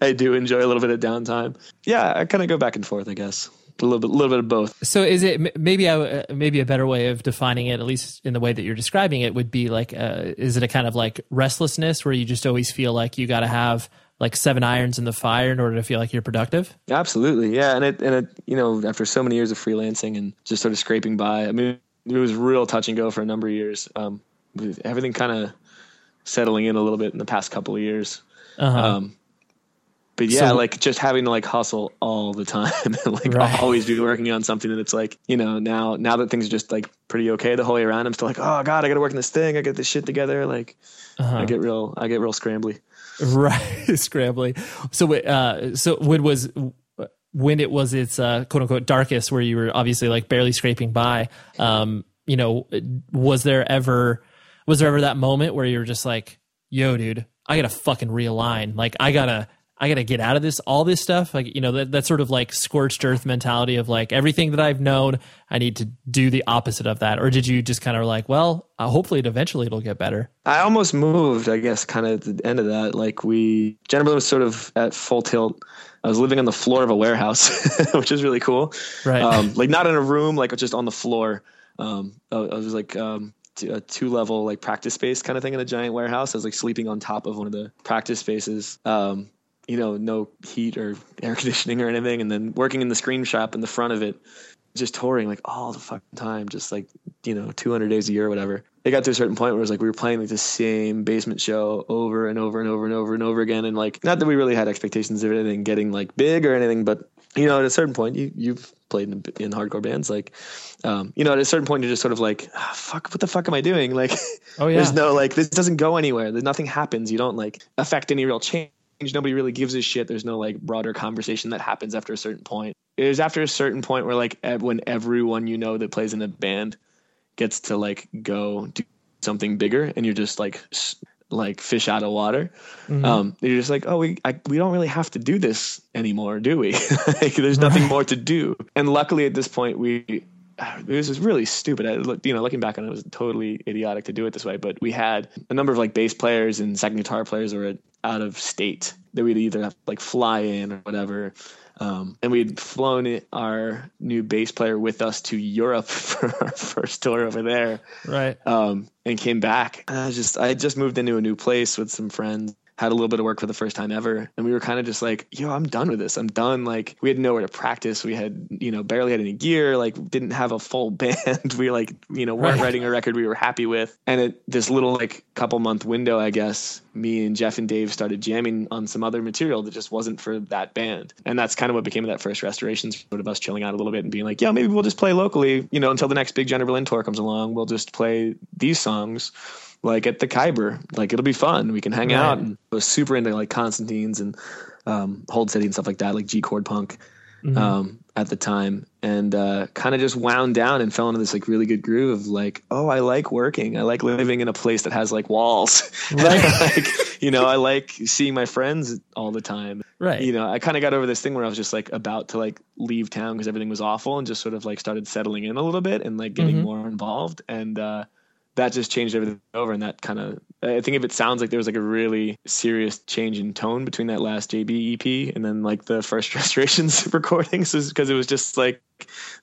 I do enjoy a little bit of downtime. Yeah. I kind of go back and forth, I guess. a little bit of both. So is it maybe a better way of defining it, at least in the way that you're describing it, would be like, is it a kind of like restlessness where you just always feel like you got to have like seven irons in the fire in order to feel like you're productive? Absolutely. Yeah. And it, you know, after so many years of freelancing and just sort of scraping by, I mean, it was real touch and go for a number of years. Everything kind of settling in a little bit in the past couple of years. Uh-huh. But yeah, so, like just having to like hustle all the time and like right. always be working on something. And it's like, you know, now that things are just like pretty okay the whole way around, I'm still like, oh God, I got to work on this thing. I got this shit together. Like uh-huh. I get real scrambly. Right. Scrambly. So when it was its quote unquote darkest, where you were obviously like barely scraping by, you know, was there ever that moment where you were just like, yo dude, I got to fucking realign. Like I gotta get out of this, all this stuff. Like, you know, that sort of like scorched earth mentality of like everything that I've known, I need to do the opposite of that. Or did you just kind of like, well, hopefully eventually it'll get better? I almost moved, I guess, kind of at the end of that. Like Jenner Berlin was sort of at full tilt. I was living on the floor of a warehouse, which is really cool. Right. Like not in a room, like just on the floor. I was like, a 2-level like practice space kind of thing in a giant warehouse. I was like sleeping on top of one of the practice spaces. You know, no heat or air conditioning or anything. And then working in the screen shop in the front of it, just touring like all the fucking time, just like, you know, 200 days a year or whatever. It got to a certain point where it was like, we were playing like the same basement show over and over and over and over and over again. And like, not that we really had expectations of anything getting like big or anything, but you know, at a certain point you've played in hardcore bands. Like, you know, at a certain point you're just sort of like, oh, fuck, what the fuck am I doing? Like, oh, yeah. There's no, like, this doesn't go anywhere. Nothing happens. You don't like affect any real change. Nobody really gives a shit. There's no like broader conversation that happens after a certain point. It was after a certain point where like when everyone you know that plays in a band gets to like go do something bigger, and you're just like fish out of water. Mm-hmm. You're just like, oh, we don't really have to do this anymore, do we? Like, there's nothing more to do. And luckily at this point this is really stupid. You know, looking back on it, it was totally idiotic to do it this way. But we had a number of like bass players and second guitar players who were out of state that we'd either have to like fly in or whatever. And we had flown our new bass player with us to Europe for our first tour over there. Right. And came back. And I just moved into a new place with some friends. Had a little bit of work for the first time ever. And we were kind of just like, yo, I'm done with this. I'm done. Like, we had nowhere to practice. We had, you know, barely had any gear, like didn't have a full band. We like, you know, weren't writing a record we were happy with. And at this little like couple month window, I guess, me and Jeff and Dave started jamming on some other material that just wasn't for that band. And that's kind of what became that first Restorations, sort of us chilling out a little bit and being like, yeah, maybe we'll just play locally, you know, until the next big Jenner Berlin tour comes along. We'll just play these songs like at the Khyber, like it'll be fun. We can hang out. And I was super into like Constantine's and Hold City and stuff like that, like G chord punk at the time. And kind of just wound down and fell into this like really good groove of like, oh, I like working. I like living in a place that has like walls. Right. Like, you know, I like seeing my friends all the time. Right. You know, I kind of got over this thing where I was just like about to like leave town because everything was awful, and just sort of like started settling in a little bit and like getting more involved. And that just changed everything over. And that kind of, I think if it sounds like there was like a really serious change in tone between that last JB EP and then like the first Restorations recordings, is because it was just like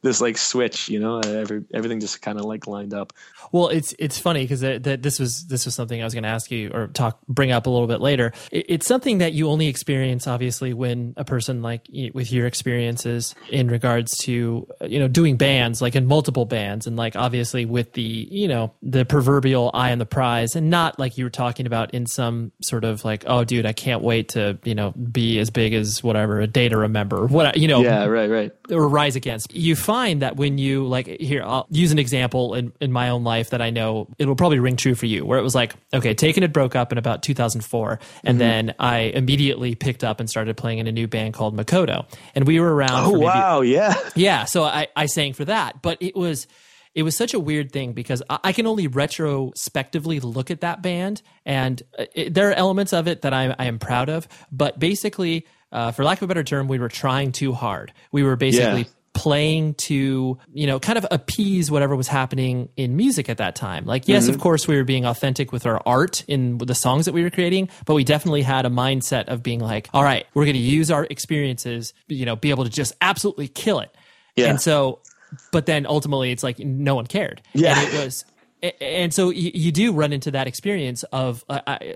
this like switch, you know, everything just kind of like lined up. Well, it's funny because this was something I was going to ask you or bring up a little bit later. It's something that you only experience obviously when a person like with your experiences in regards to, you know, doing bands, like in multiple bands, and like obviously with the, you know, the proverbial eye on the prize, and not like you were talking about in some sort of like, oh dude, I can't wait to, you know, be as big as whatever, a Day to Remember or what, you know. Yeah, right. Or Rise Against. You find that when you like, here, I'll use an example in my own life that I know it'll probably ring true for you, where it was like, okay, Taken had broke up in about 2004. And then I immediately picked up and started playing in a new band called Makoto. And we were around. Oh, for maybe, wow. Yeah. Yeah. So I sang for that, but it was such a weird thing because I can only retrospectively look at that band, and there are elements of it that I am proud of, but basically, for lack of a better term, we were trying too hard. We were basically playing to, you know, kind of appease whatever was happening in music at that time. Like, yes, of course, we were being authentic with our art in the songs that we were creating, but we definitely had a mindset of being like, all right, we're going to use our experiences, you know, be able to just absolutely kill it. Yeah. And so, but then ultimately it's like no one cared. Yeah. And it was, and so you do run into that experience of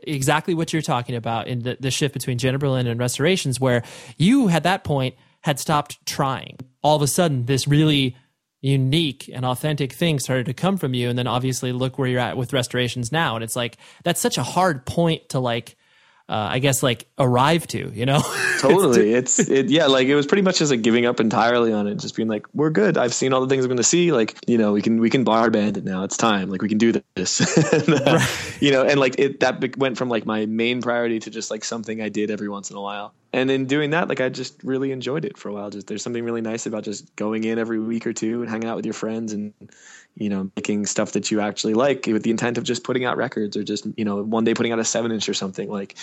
exactly what you're talking about in the shift between Jenner Berlin and Restorations, where you at that point had stopped trying. All of a sudden, this really unique and authentic thing started to come from you. And then obviously look where you're at with Restorations now. And it's like, that's such a hard point to like, I guess like arrive to, you know? Totally. Yeah. Like it was pretty much just like giving up entirely on it. Just being like, we're good. I've seen all the things I'm going to see. Like, you know, we can bar band it now. It's time. Like we can do this, and, right. You know? And like that went from like my main priority to just like something I did every once in a while. And in doing that, like I just really enjoyed it for a while. Just there's something really nice about just going in every week or two and hanging out with your friends and, you know, making stuff that you actually like with the intent of just putting out records or just, you know, one day putting out a 7-inch or something, like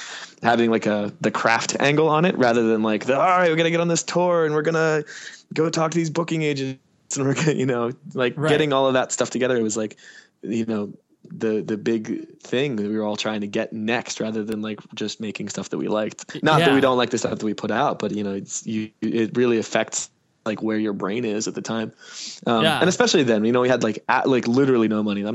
having like the craft angle on it rather than like all right, we're going to get on this tour and we're going to go talk to these booking agents and we're going to, you know, like right. Getting all of that stuff together. It was like, you know, the big thing that we were all trying to get next rather than like just making stuff that we liked. Not yeah. that we don't like the stuff that we put out, but you know, it really affects like where your brain is at the time. Yeah. And especially then, you know, we had like literally no money. I'm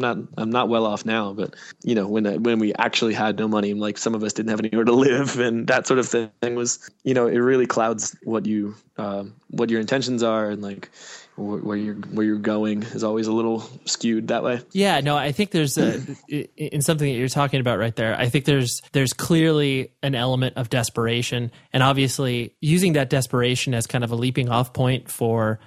not well off now, but you know, when we actually had no money, like some of us didn't have anywhere to live and that sort of thing was, you know, it really clouds what your intentions are and like where you're going is always a little skewed that way. Yeah, no, I think there's in something that you're talking about right there, I think there's clearly an element of desperation, and obviously using that desperation as kind of a leaping off point for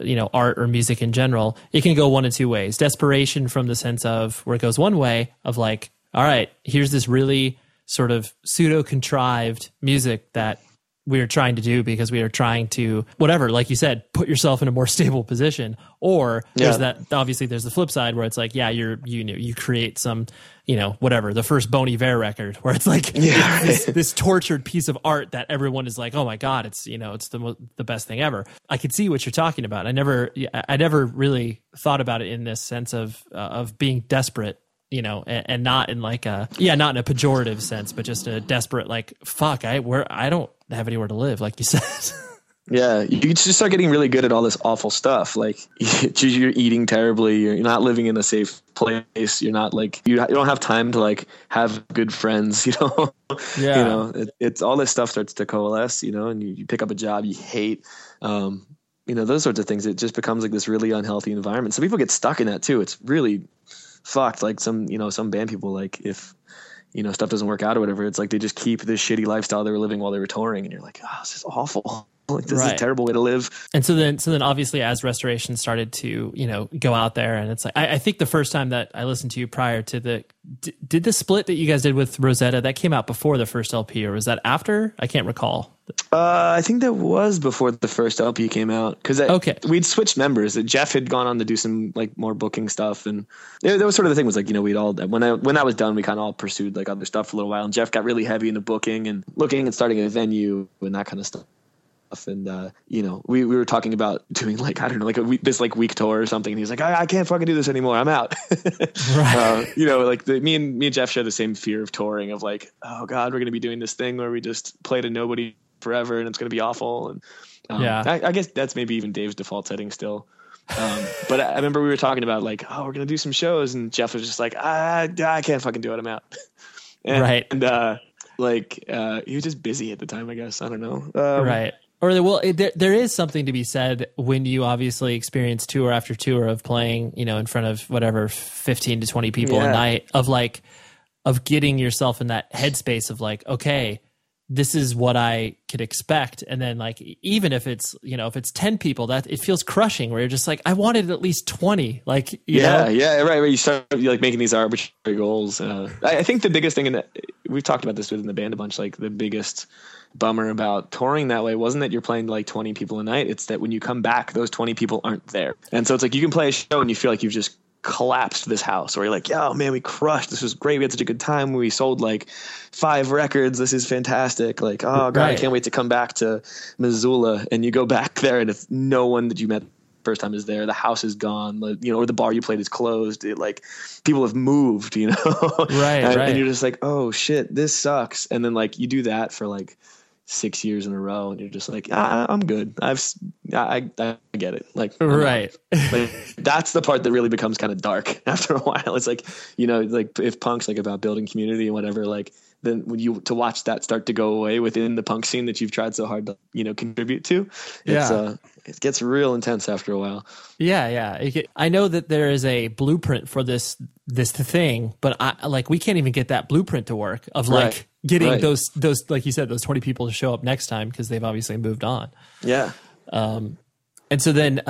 you know, art or music in general, it can go one of two ways. Desperation from the sense of where it goes one way of like, all right, here's this really sort of pseudo contrived music that we are trying to do because we are trying to, whatever, like you said, put yourself in a more stable position. Or there's that, obviously there's the flip side where it's like, yeah, you create some, you know, whatever, the first Bon Iver record where it's like this tortured piece of art that everyone is like, oh my God, it's, you know, it's the best thing ever. I could see what you're talking about. I never really thought about it in this sense of being desperate, you know, and not in like not in a pejorative sense, but just a desperate, like, fuck, I don't have anywhere to live, like you said. Yeah. You just start getting really good at all this awful stuff. Like you're eating terribly. You're not living in a safe place. You're not like, you don't have time to like have good friends, you know, yeah. You know, it's all this stuff starts to coalesce, you know, and you pick up a job you hate, you know, those sorts of things. It just becomes like this really unhealthy environment. Some people get stuck in that too. It's really fucked. Like some band people, like if, you know, stuff doesn't work out or whatever, it's like they just keep this shitty lifestyle they were living while they were touring, and you're like, oh, this is awful. Like this right. is a terrible way to live. And so then obviously as Restoration started to, you know, go out there, and it's like I think the first time that I listened to you prior to the did the split that you guys did with Rosetta, that came out before the first LP, or was that after? I can't recall. I think that was before the first LP came out, because we'd switched members. Jeff had gone on to do some like more booking stuff, and that was sort of the thing. Was like, you know, we'd all when I was done, we kind of all pursued like other stuff for a little while, and Jeff got really heavy into booking and looking and starting a venue and that kind of stuff. And you know, we were talking about doing like, I don't know, like this like week tour or something, and he's like, I can't fucking do this anymore, I'm out. Right. You know, like me and Jeff share the same fear of touring, of like, oh God, we're gonna be doing this thing where we just play to nobody forever and it's gonna be awful. And I guess that's maybe even Dave's default setting still. But I remember we were talking about like, oh, we're gonna do some shows, and Jeff was just like, I can't fucking do it, I'm out. and he was just busy at the time, I guess, I don't know. Right. Or there is something to be said when you obviously experience tour after tour of playing, you know, in front of whatever 15 to 20 people a night, of like, of getting yourself in that headspace of like, okay, this is what I could expect. And then like, even if it's, you know, if it's 10 people, that it feels crushing where you're just like, I wanted at least 20, like, you know? Yeah. Right. Where you start like making these arbitrary goals. I think the biggest thing, and we've talked about this within the band a bunch, like the biggest bummer about touring that way wasn't that you're playing like 20 people a night. It's that when you come back, those 20 people aren't there. And so it's like, you can play a show and you feel like you've just collapsed this house, or you're like, oh man, we crushed. This was great. We had such a good time. We sold like 5 records. This is fantastic. Like, oh God, right. I can't wait to come back to Missoula. And you go back there and if no one that you met first time is there, the house is gone, like, you know, or the bar you played is closed, it, like people have moved, you know? Right, and you're just like, oh shit, this sucks. And then like you do that for like 6 years in a row, and you're just like, I'm good. I get it. Like, right. Like, that's the part that really becomes kind of dark after a while. It's like, you know, like if punk's like about building community and whatever, like then when you, to watch that start to go away within the punk scene that you've tried so hard to, you know, contribute to, it's, it gets real intense after a while. Yeah. I know that there is a blueprint for this thing, but we can't even get that blueprint to work of getting those, like you said, those 20 people to show up next time because they've obviously moved on. Yeah. And so then,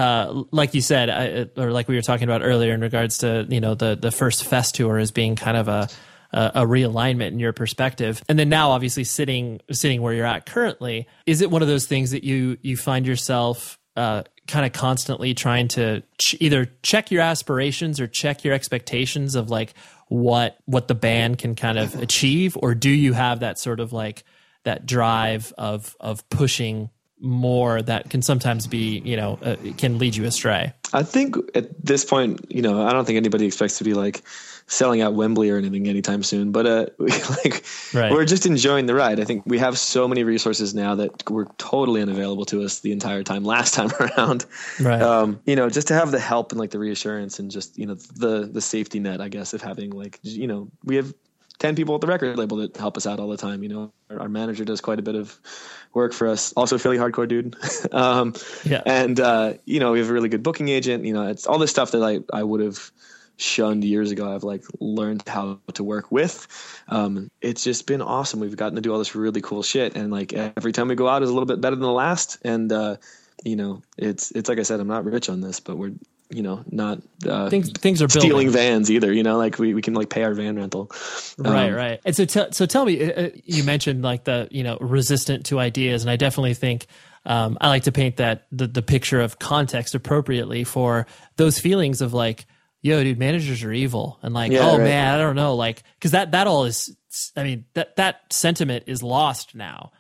like you said, or like we were talking about earlier in regards to, you know, the first Fest tour as being kind of a realignment in your perspective. And then now obviously sitting where you're at currently, is it one of those things that you find yourself kind of constantly trying to either check your aspirations or check your expectations of like what the band can kind of achieve? Or do you have that sort of like that drive of pushing more that can sometimes be, you know, can lead you astray? I think at this point, you know, I don't think anybody expects to be like selling out Wembley or anything anytime soon, but we're just enjoying the ride. I think we have so many resources now that were totally unavailable to us the entire time last time around. Right. You know, just to have the help and like the reassurance and just, you know, the safety net, I guess, of having like, you know, we have 10 people at the record label that help us out all the time. You know, our manager does quite a bit of work for us. Also Philly hardcore dude. And, you know, we have a really good booking agent. You know, it's all this stuff that I would have shunned years ago. I've like learned how to work with. It's just been awesome. We've gotten to do all this really cool shit. And like every time we go out is a little bit better than the last. And, you know, it's like I said, I'm not rich on this, but we're, you know, not things are building. Stealing vans either, you know, like we can like pay our van rental. Right. And so tell me, you mentioned like the, you know, resistant to ideas. And I definitely think I like to paint that the picture of context appropriately for those feelings of like, yo, dude, managers are evil. And like, man, I don't know. Like, cause that all is, I mean, that sentiment is lost now.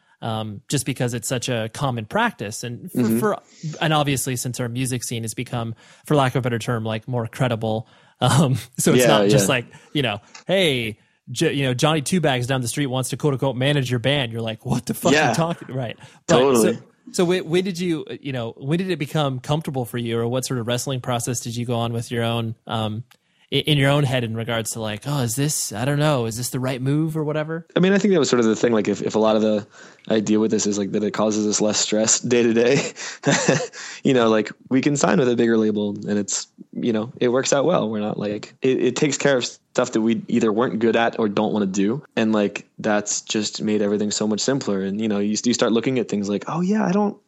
Just because it's such a common practice, and and obviously since our music scene has become, for lack of a better term, like more credible. So it's not just like, you know, hey, you know, Johnny Two Bags down the street wants to quote unquote manage your band. You're like, what the fuck are you talking? Right. But, totally. So when did you, you know, when did it become comfortable for you, or what sort of wrestling process did you go on with your own, in your own head in regards to like, oh, is this, I don't know, is this the right move or whatever? I mean, I think that was sort of the thing. Like if a lot of the idea with this is like that it causes us less stress day to day, you know, like we can sign with a bigger label and it's, you know, it works out well. We're not like, it takes care of stuff that we either weren't good at or don't want to do. And like, that's just made everything so much simpler. And, you know, you start looking at things like, oh yeah, I don't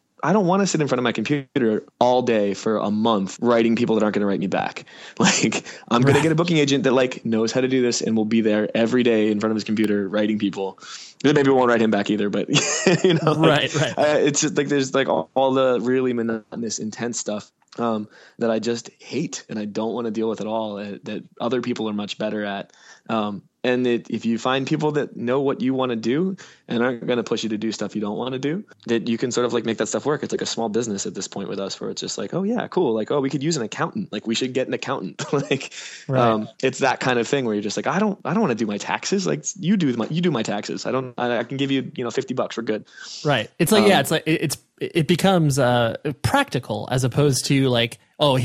want to sit in front of my computer all day for a month writing people that aren't going to write me back. Like I'm going to get a booking agent that like knows how to do this and will be there every day in front of his computer writing people. Maybe we won't write him back either, but you know, like, it's just like, there's like all the really monotonous, intense stuff that I just hate and I don't want to deal with at all that other people are much better at. And if you find people that know what you want to do and aren't going to push you to do stuff you don't want to do, that you can sort of like make that stuff work. It's like a small business at this point with us where it's just like, oh yeah, cool. Like, oh, we could use an accountant. Like we should get an accountant. Like it's that kind of thing where you're just like, I don't want to do my taxes. Like you do my taxes. I can give you, you know, $50. We're good. Right. It's like, it becomes practical as opposed to like, oh,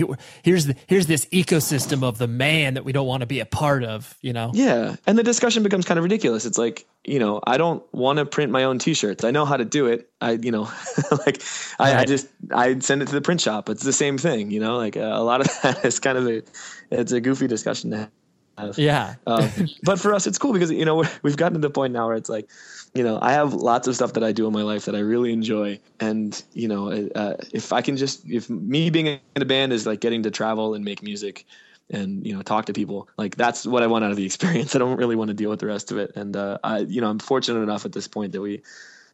here's this ecosystem of the man that we don't want to be a part of, you know? Yeah. And the discussion becomes kind of ridiculous. It's like, you know, I don't want to print my own t-shirts. I know how to do it. You know, like I'd send it to the print shop. It's the same thing, you know, like a lot of that is kind of it's a goofy discussion to have. Yeah. But for us, it's cool because, you know, we've gotten to the point now where it's like, you know, I have lots of stuff that I do in my life that I really enjoy. And, you know, if me being in a band is like getting to travel and make music and, you know, talk to people, like that's what I want out of the experience. I don't really want to deal with the rest of it. And, you know, I'm fortunate enough at this point that we,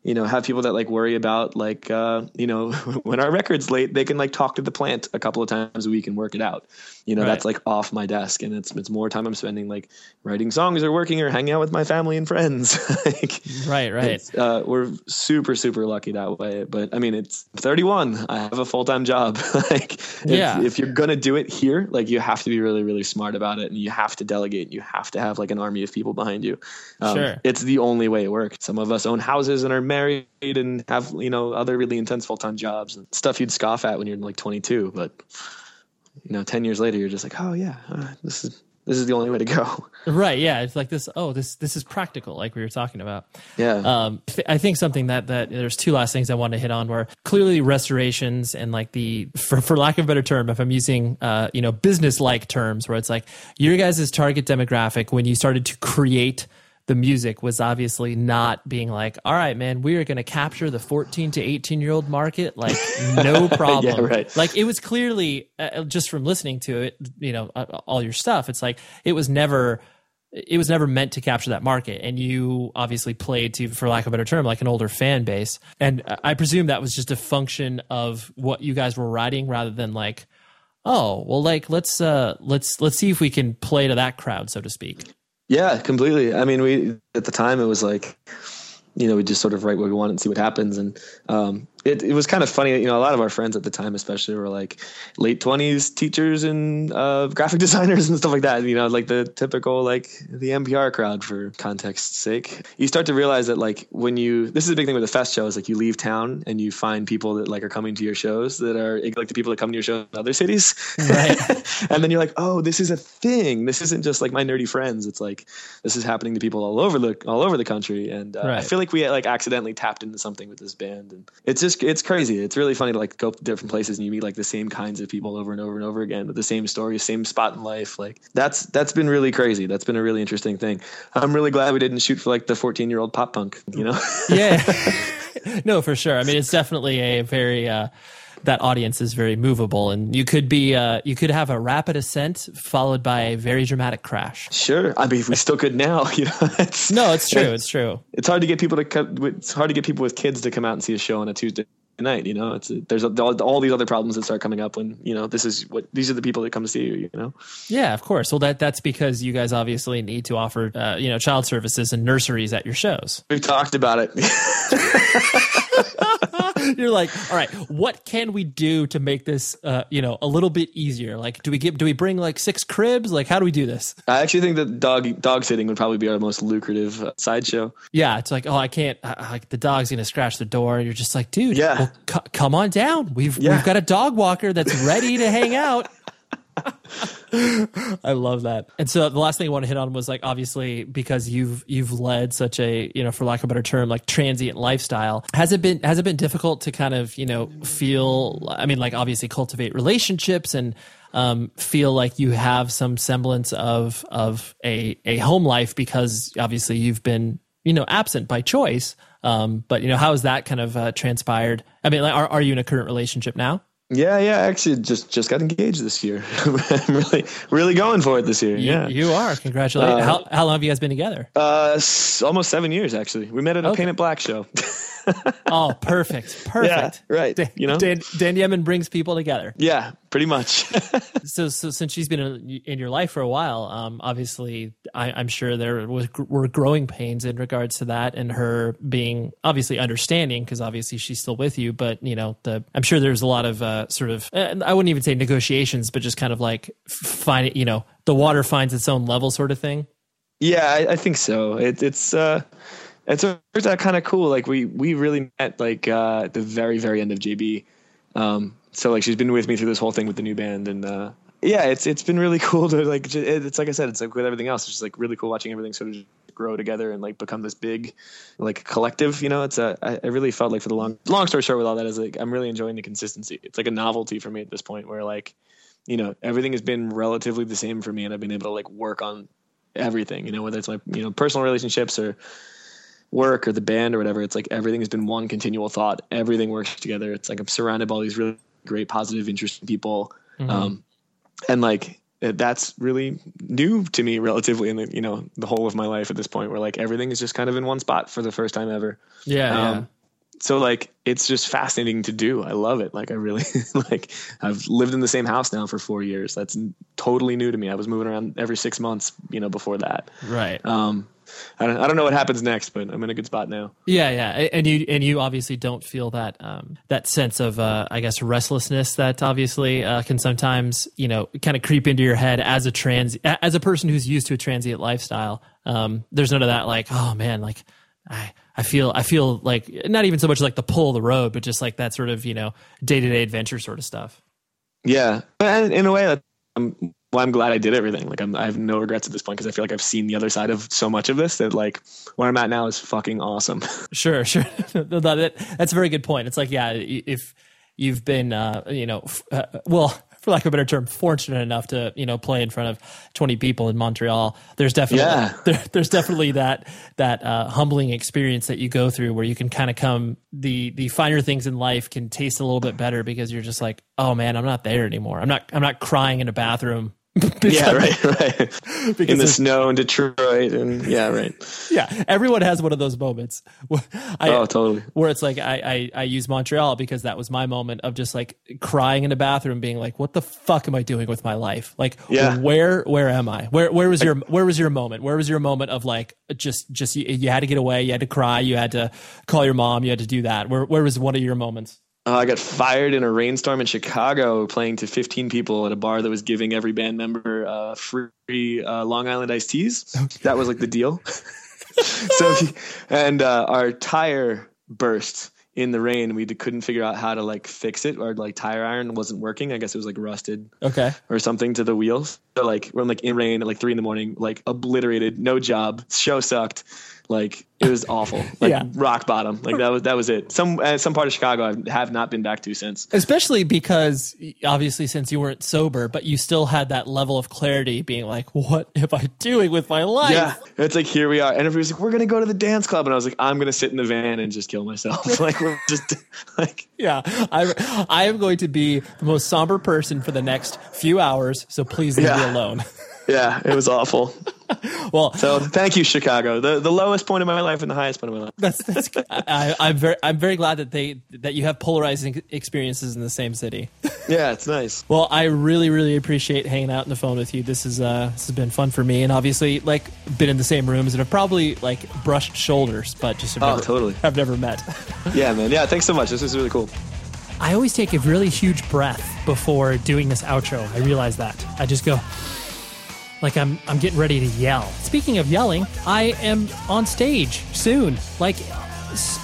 you know, have people that like worry about like, you know, when our record's late, they can like talk to the plant a couple of times a week and work it out. You know, that's like off my desk, and it's more time I'm spending like writing songs or working or hanging out with my family and friends. Like, right. We're super, super lucky that way. But I mean, it's 31. I have a full-time job. Like if you're going to do it here, like you have to be really, really smart about it, and you have to delegate. You have to have like an army of people behind you. It's the only way it works. Some of us own houses and are married. married and have, you know, other really intense full-time jobs and stuff you'd scoff at when you're like 22, but you know, 10 years later, you're just like, oh yeah, this is the only way to go. Right. Yeah. It's like this, this is practical. Like we were talking about. Yeah. I think something that there's two last things I want to hit on where clearly Restorations and like the, for lack of a better term, if I'm using, you know, business-like terms where it's like your guys' target demographic when you started to create the music was obviously not being like, all right, man, we are going to capture the 14 to 18-year-old market. Like, no problem. Yeah, right. Like, it was clearly, just from listening to it, you know, all your stuff, it's like it was never meant to capture that market. And you obviously played to, for lack of a better term, like an older fan base. And I presume that was just a function of what you guys were writing rather than like, oh, well, like, let's see if we can play to that crowd, so to speak. Yeah, completely. I mean, we, at the time, it was like, you know, we just sort of write what we want and see what happens. And it was kind of funny, you know, a lot of our friends at the time, especially, were like late 20s teachers and graphic designers and stuff like that. You know, like the typical, like the NPR crowd, for context's sake. You start to realize that like when you, this is a big thing with the Fest show, is like you leave town and you find people that like are coming to your shows that are like the people that come to your shows in other cities. Right. And then you're like, oh, this is a thing. This isn't just like my nerdy friends. It's like, this is happening to people all over the country. And right. I feel like we like accidentally tapped into something with this band, and it's just, it's crazy. It's really funny to like go to different places and you meet like the same kinds of people over and over and over again with the same story, same spot in life. Like that's been really crazy. That's been a really interesting thing. I'm really glad we didn't shoot for like the 14-year-old pop punk, you know? Yeah. No, for sure. I mean, it's definitely a very, that audience is very movable, and you could be, you could have a rapid ascent followed by a very dramatic crash. Sure. I mean, we still could now, you know, it's true. It's hard to get people with kids to come out and see a show on a Tuesday night. You know, there's all these other problems that start coming up when, you know, these are the people that come to see you, you know? Yeah, of course. Well, that's because you guys obviously need to offer, you know, child services and nurseries at your shows. We've talked about it. You're like, all right, what can we do to make this, you know, a little bit easier? Like, do we bring like 6 cribs? Like, how do we do this? I actually think that dog sitting would probably be our most lucrative sideshow. Yeah. It's like, oh, I can't, like the dog's going to scratch the door. You're just like, dude, yeah. Well, come on down. We've got a dog walker that's ready to hang out. I love that. And so the last thing I want to hit on was like, obviously, because you've led such a, you know, for lack of a better term, like transient lifestyle, has it been difficult to kind of, you know, feel, I mean, like obviously cultivate relationships and feel like you have some semblance of a home life, because obviously you've been, you know, absent by choice. But you know, how has that kind of transpired? I mean, like, are you in a current relationship now? Yeah. I actually just got engaged this year. I'm really going for it this year. You are. Congratulations. How long have you guys been together? Almost 7 years, actually. We met at a Paint It Black show. Oh, perfect. Yeah, right. You know, Dan Yemen brings people together. Yeah, pretty much. So since she's been in your life for a while, obviously I'm sure there were growing pains in regards to that, and her being obviously understanding, because obviously she's still with you. But you know, I'm sure there's a lot of sort of, I wouldn't even say negotiations, but just kind of like find, you know, the water finds its own level sort of thing. Yeah, I think so. It's kind of cool. Like we really met like at the very, very end of JB. So like she's been with me through this whole thing with the new band, and yeah, it's been really cool to like, it's like I said, it's like with everything else, it's just like really cool watching everything sort of just grow together and like become this big like collective, you know. It's I really felt like, for the long story short with all that, is like I'm really enjoying the consistency. It's like a novelty for me at this point, where like, you know, everything has been relatively the same for me, and I've been able to like work on everything, you know, whether it's my, you know, personal relationships or work or the band or whatever. It's like everything has been one continual thought. Everything works together. It's like I'm surrounded by all these really great, positive, interesting people. Mm-hmm. And like that's really new to me relatively in the, you know, the whole of my life at this point, where like everything is just kind of in one spot for the first time ever. Yeah. So like it's just fascinating to do. I love it. Like I really like, I've lived in the same house now for 4 years. That's totally new to me. I was moving around every 6 months, you know, before that. Right. I don't know what happens next, but I'm in a good spot now. Yeah. And you obviously don't feel that that sense of I guess restlessness that obviously can sometimes, you know, kind of creep into your head as a person who's used to a transient lifestyle. There's none of that like, oh man, like I feel like not even so much like the pull of the road, but just like that sort of, you know, day-to-day adventure sort of stuff. Yeah. In a way, I'm glad I did everything. Like I have no regrets at this point, because I feel like I've seen the other side of so much of this that like where I'm at now is fucking awesome. Sure. That's a very good point. It's like, yeah, if you've been, for lack of a better term, fortunate enough to, you know, play in front of 20 people in Montreal, there's definitely that humbling experience that you go through where you can kind of come, the finer things in life can taste a little bit better, because you're just like, oh man, I'm not there anymore. I'm not crying in a bathroom. Yeah, right. Because in the snow in Detroit, and yeah, right. Yeah, everyone has one of those moments. Totally. Where it's like I use Montreal because that was my moment of just like crying in a bathroom, being like, "What the fuck am I doing with my life? Like, yeah. where am I? Where was your moment? Where was your moment of like just you had to get away, you had to cry, you had to call your mom, you had to do that. Where was one of your moments?" I got fired in a rainstorm in Chicago playing to 15 people at a bar that was giving every band member free Long Island iced teas. Okay. That was like the deal. So our tire burst in the rain. We couldn't figure out how to like fix it. Our like tire iron wasn't working. I guess it was like rusted or something to the wheels. So like we're like in rain at like 3 a.m, like obliterated, no job, show sucked. Like it was awful, like rock bottom. Like that was it. Some part of Chicago I have not been back to since. Especially because obviously since you weren't sober, but you still had that level of clarity, being like, "What am I doing with my life?" Yeah, it's like here we are, and everybody's like, "We're gonna go to the dance club," and I was like, "I'm gonna sit in the van and just kill myself." Like we're just like, yeah, I am going to be the most somber person for the next few hours. So please leave me alone. Yeah, it was awful. Well, so thank you, Chicago. The lowest point of my life and the highest point of my life. That's I'm very glad that you have polarizing experiences in the same city. Yeah, it's nice. Well, I really appreciate hanging out on the phone with you. This has been fun for me, and obviously like been in the same rooms and have probably like brushed shoulders, but just have never met. Yeah, man. Yeah, thanks so much. This is really cool. I always take a really huge breath before doing this outro. I realize that. I just go. Like I'm getting ready to yell. Speaking of yelling, I am on stage soon, like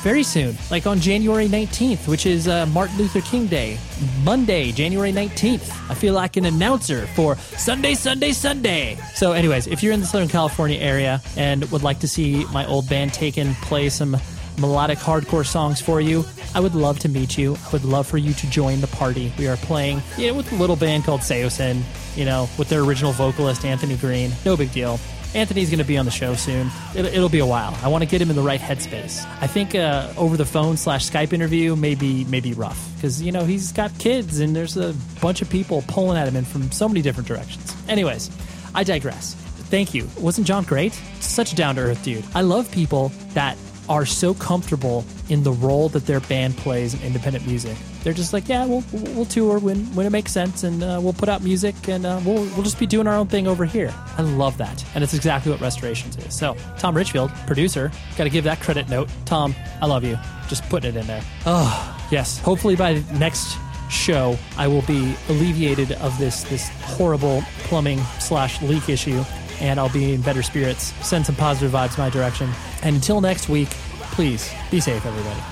very soon, like on January 19th, which is Martin Luther King Day, Monday, January 19th. I feel like an announcer for Sunday. So anyways, if you're in the Southern California area and would like to see my old band Taken play some melodic hardcore songs for you, I would love to meet you. I would love for you to join the party. We are playing, you know, with a little band called Saosin, you know, with their original vocalist Anthony Green. No big deal. Anthony's going to be on the show soon. It'll be a while. I want to get him in the right headspace. I think over the phone / Skype interview may be rough, because you know he's got kids and there's a bunch of people pulling at him in from so many different directions. Anyways, I digress. Thank you. Wasn't John great? Such a down to earth dude. I love people that are so comfortable in the role that their band plays in independent music. They're just like, yeah, we'll tour when it makes sense, and we'll put out music, and we'll just be doing our own thing over here. I love that, and it's exactly what Restorations is. So Tom Richfield, producer, got to give that credit note. Tom, I love you. Just putting it in there. Oh yes. Hopefully by the next show, I will be alleviated of this horrible plumbing / leak issue, and I'll be in better spirits. Send some positive vibes my direction. And until next week, please be safe, everybody.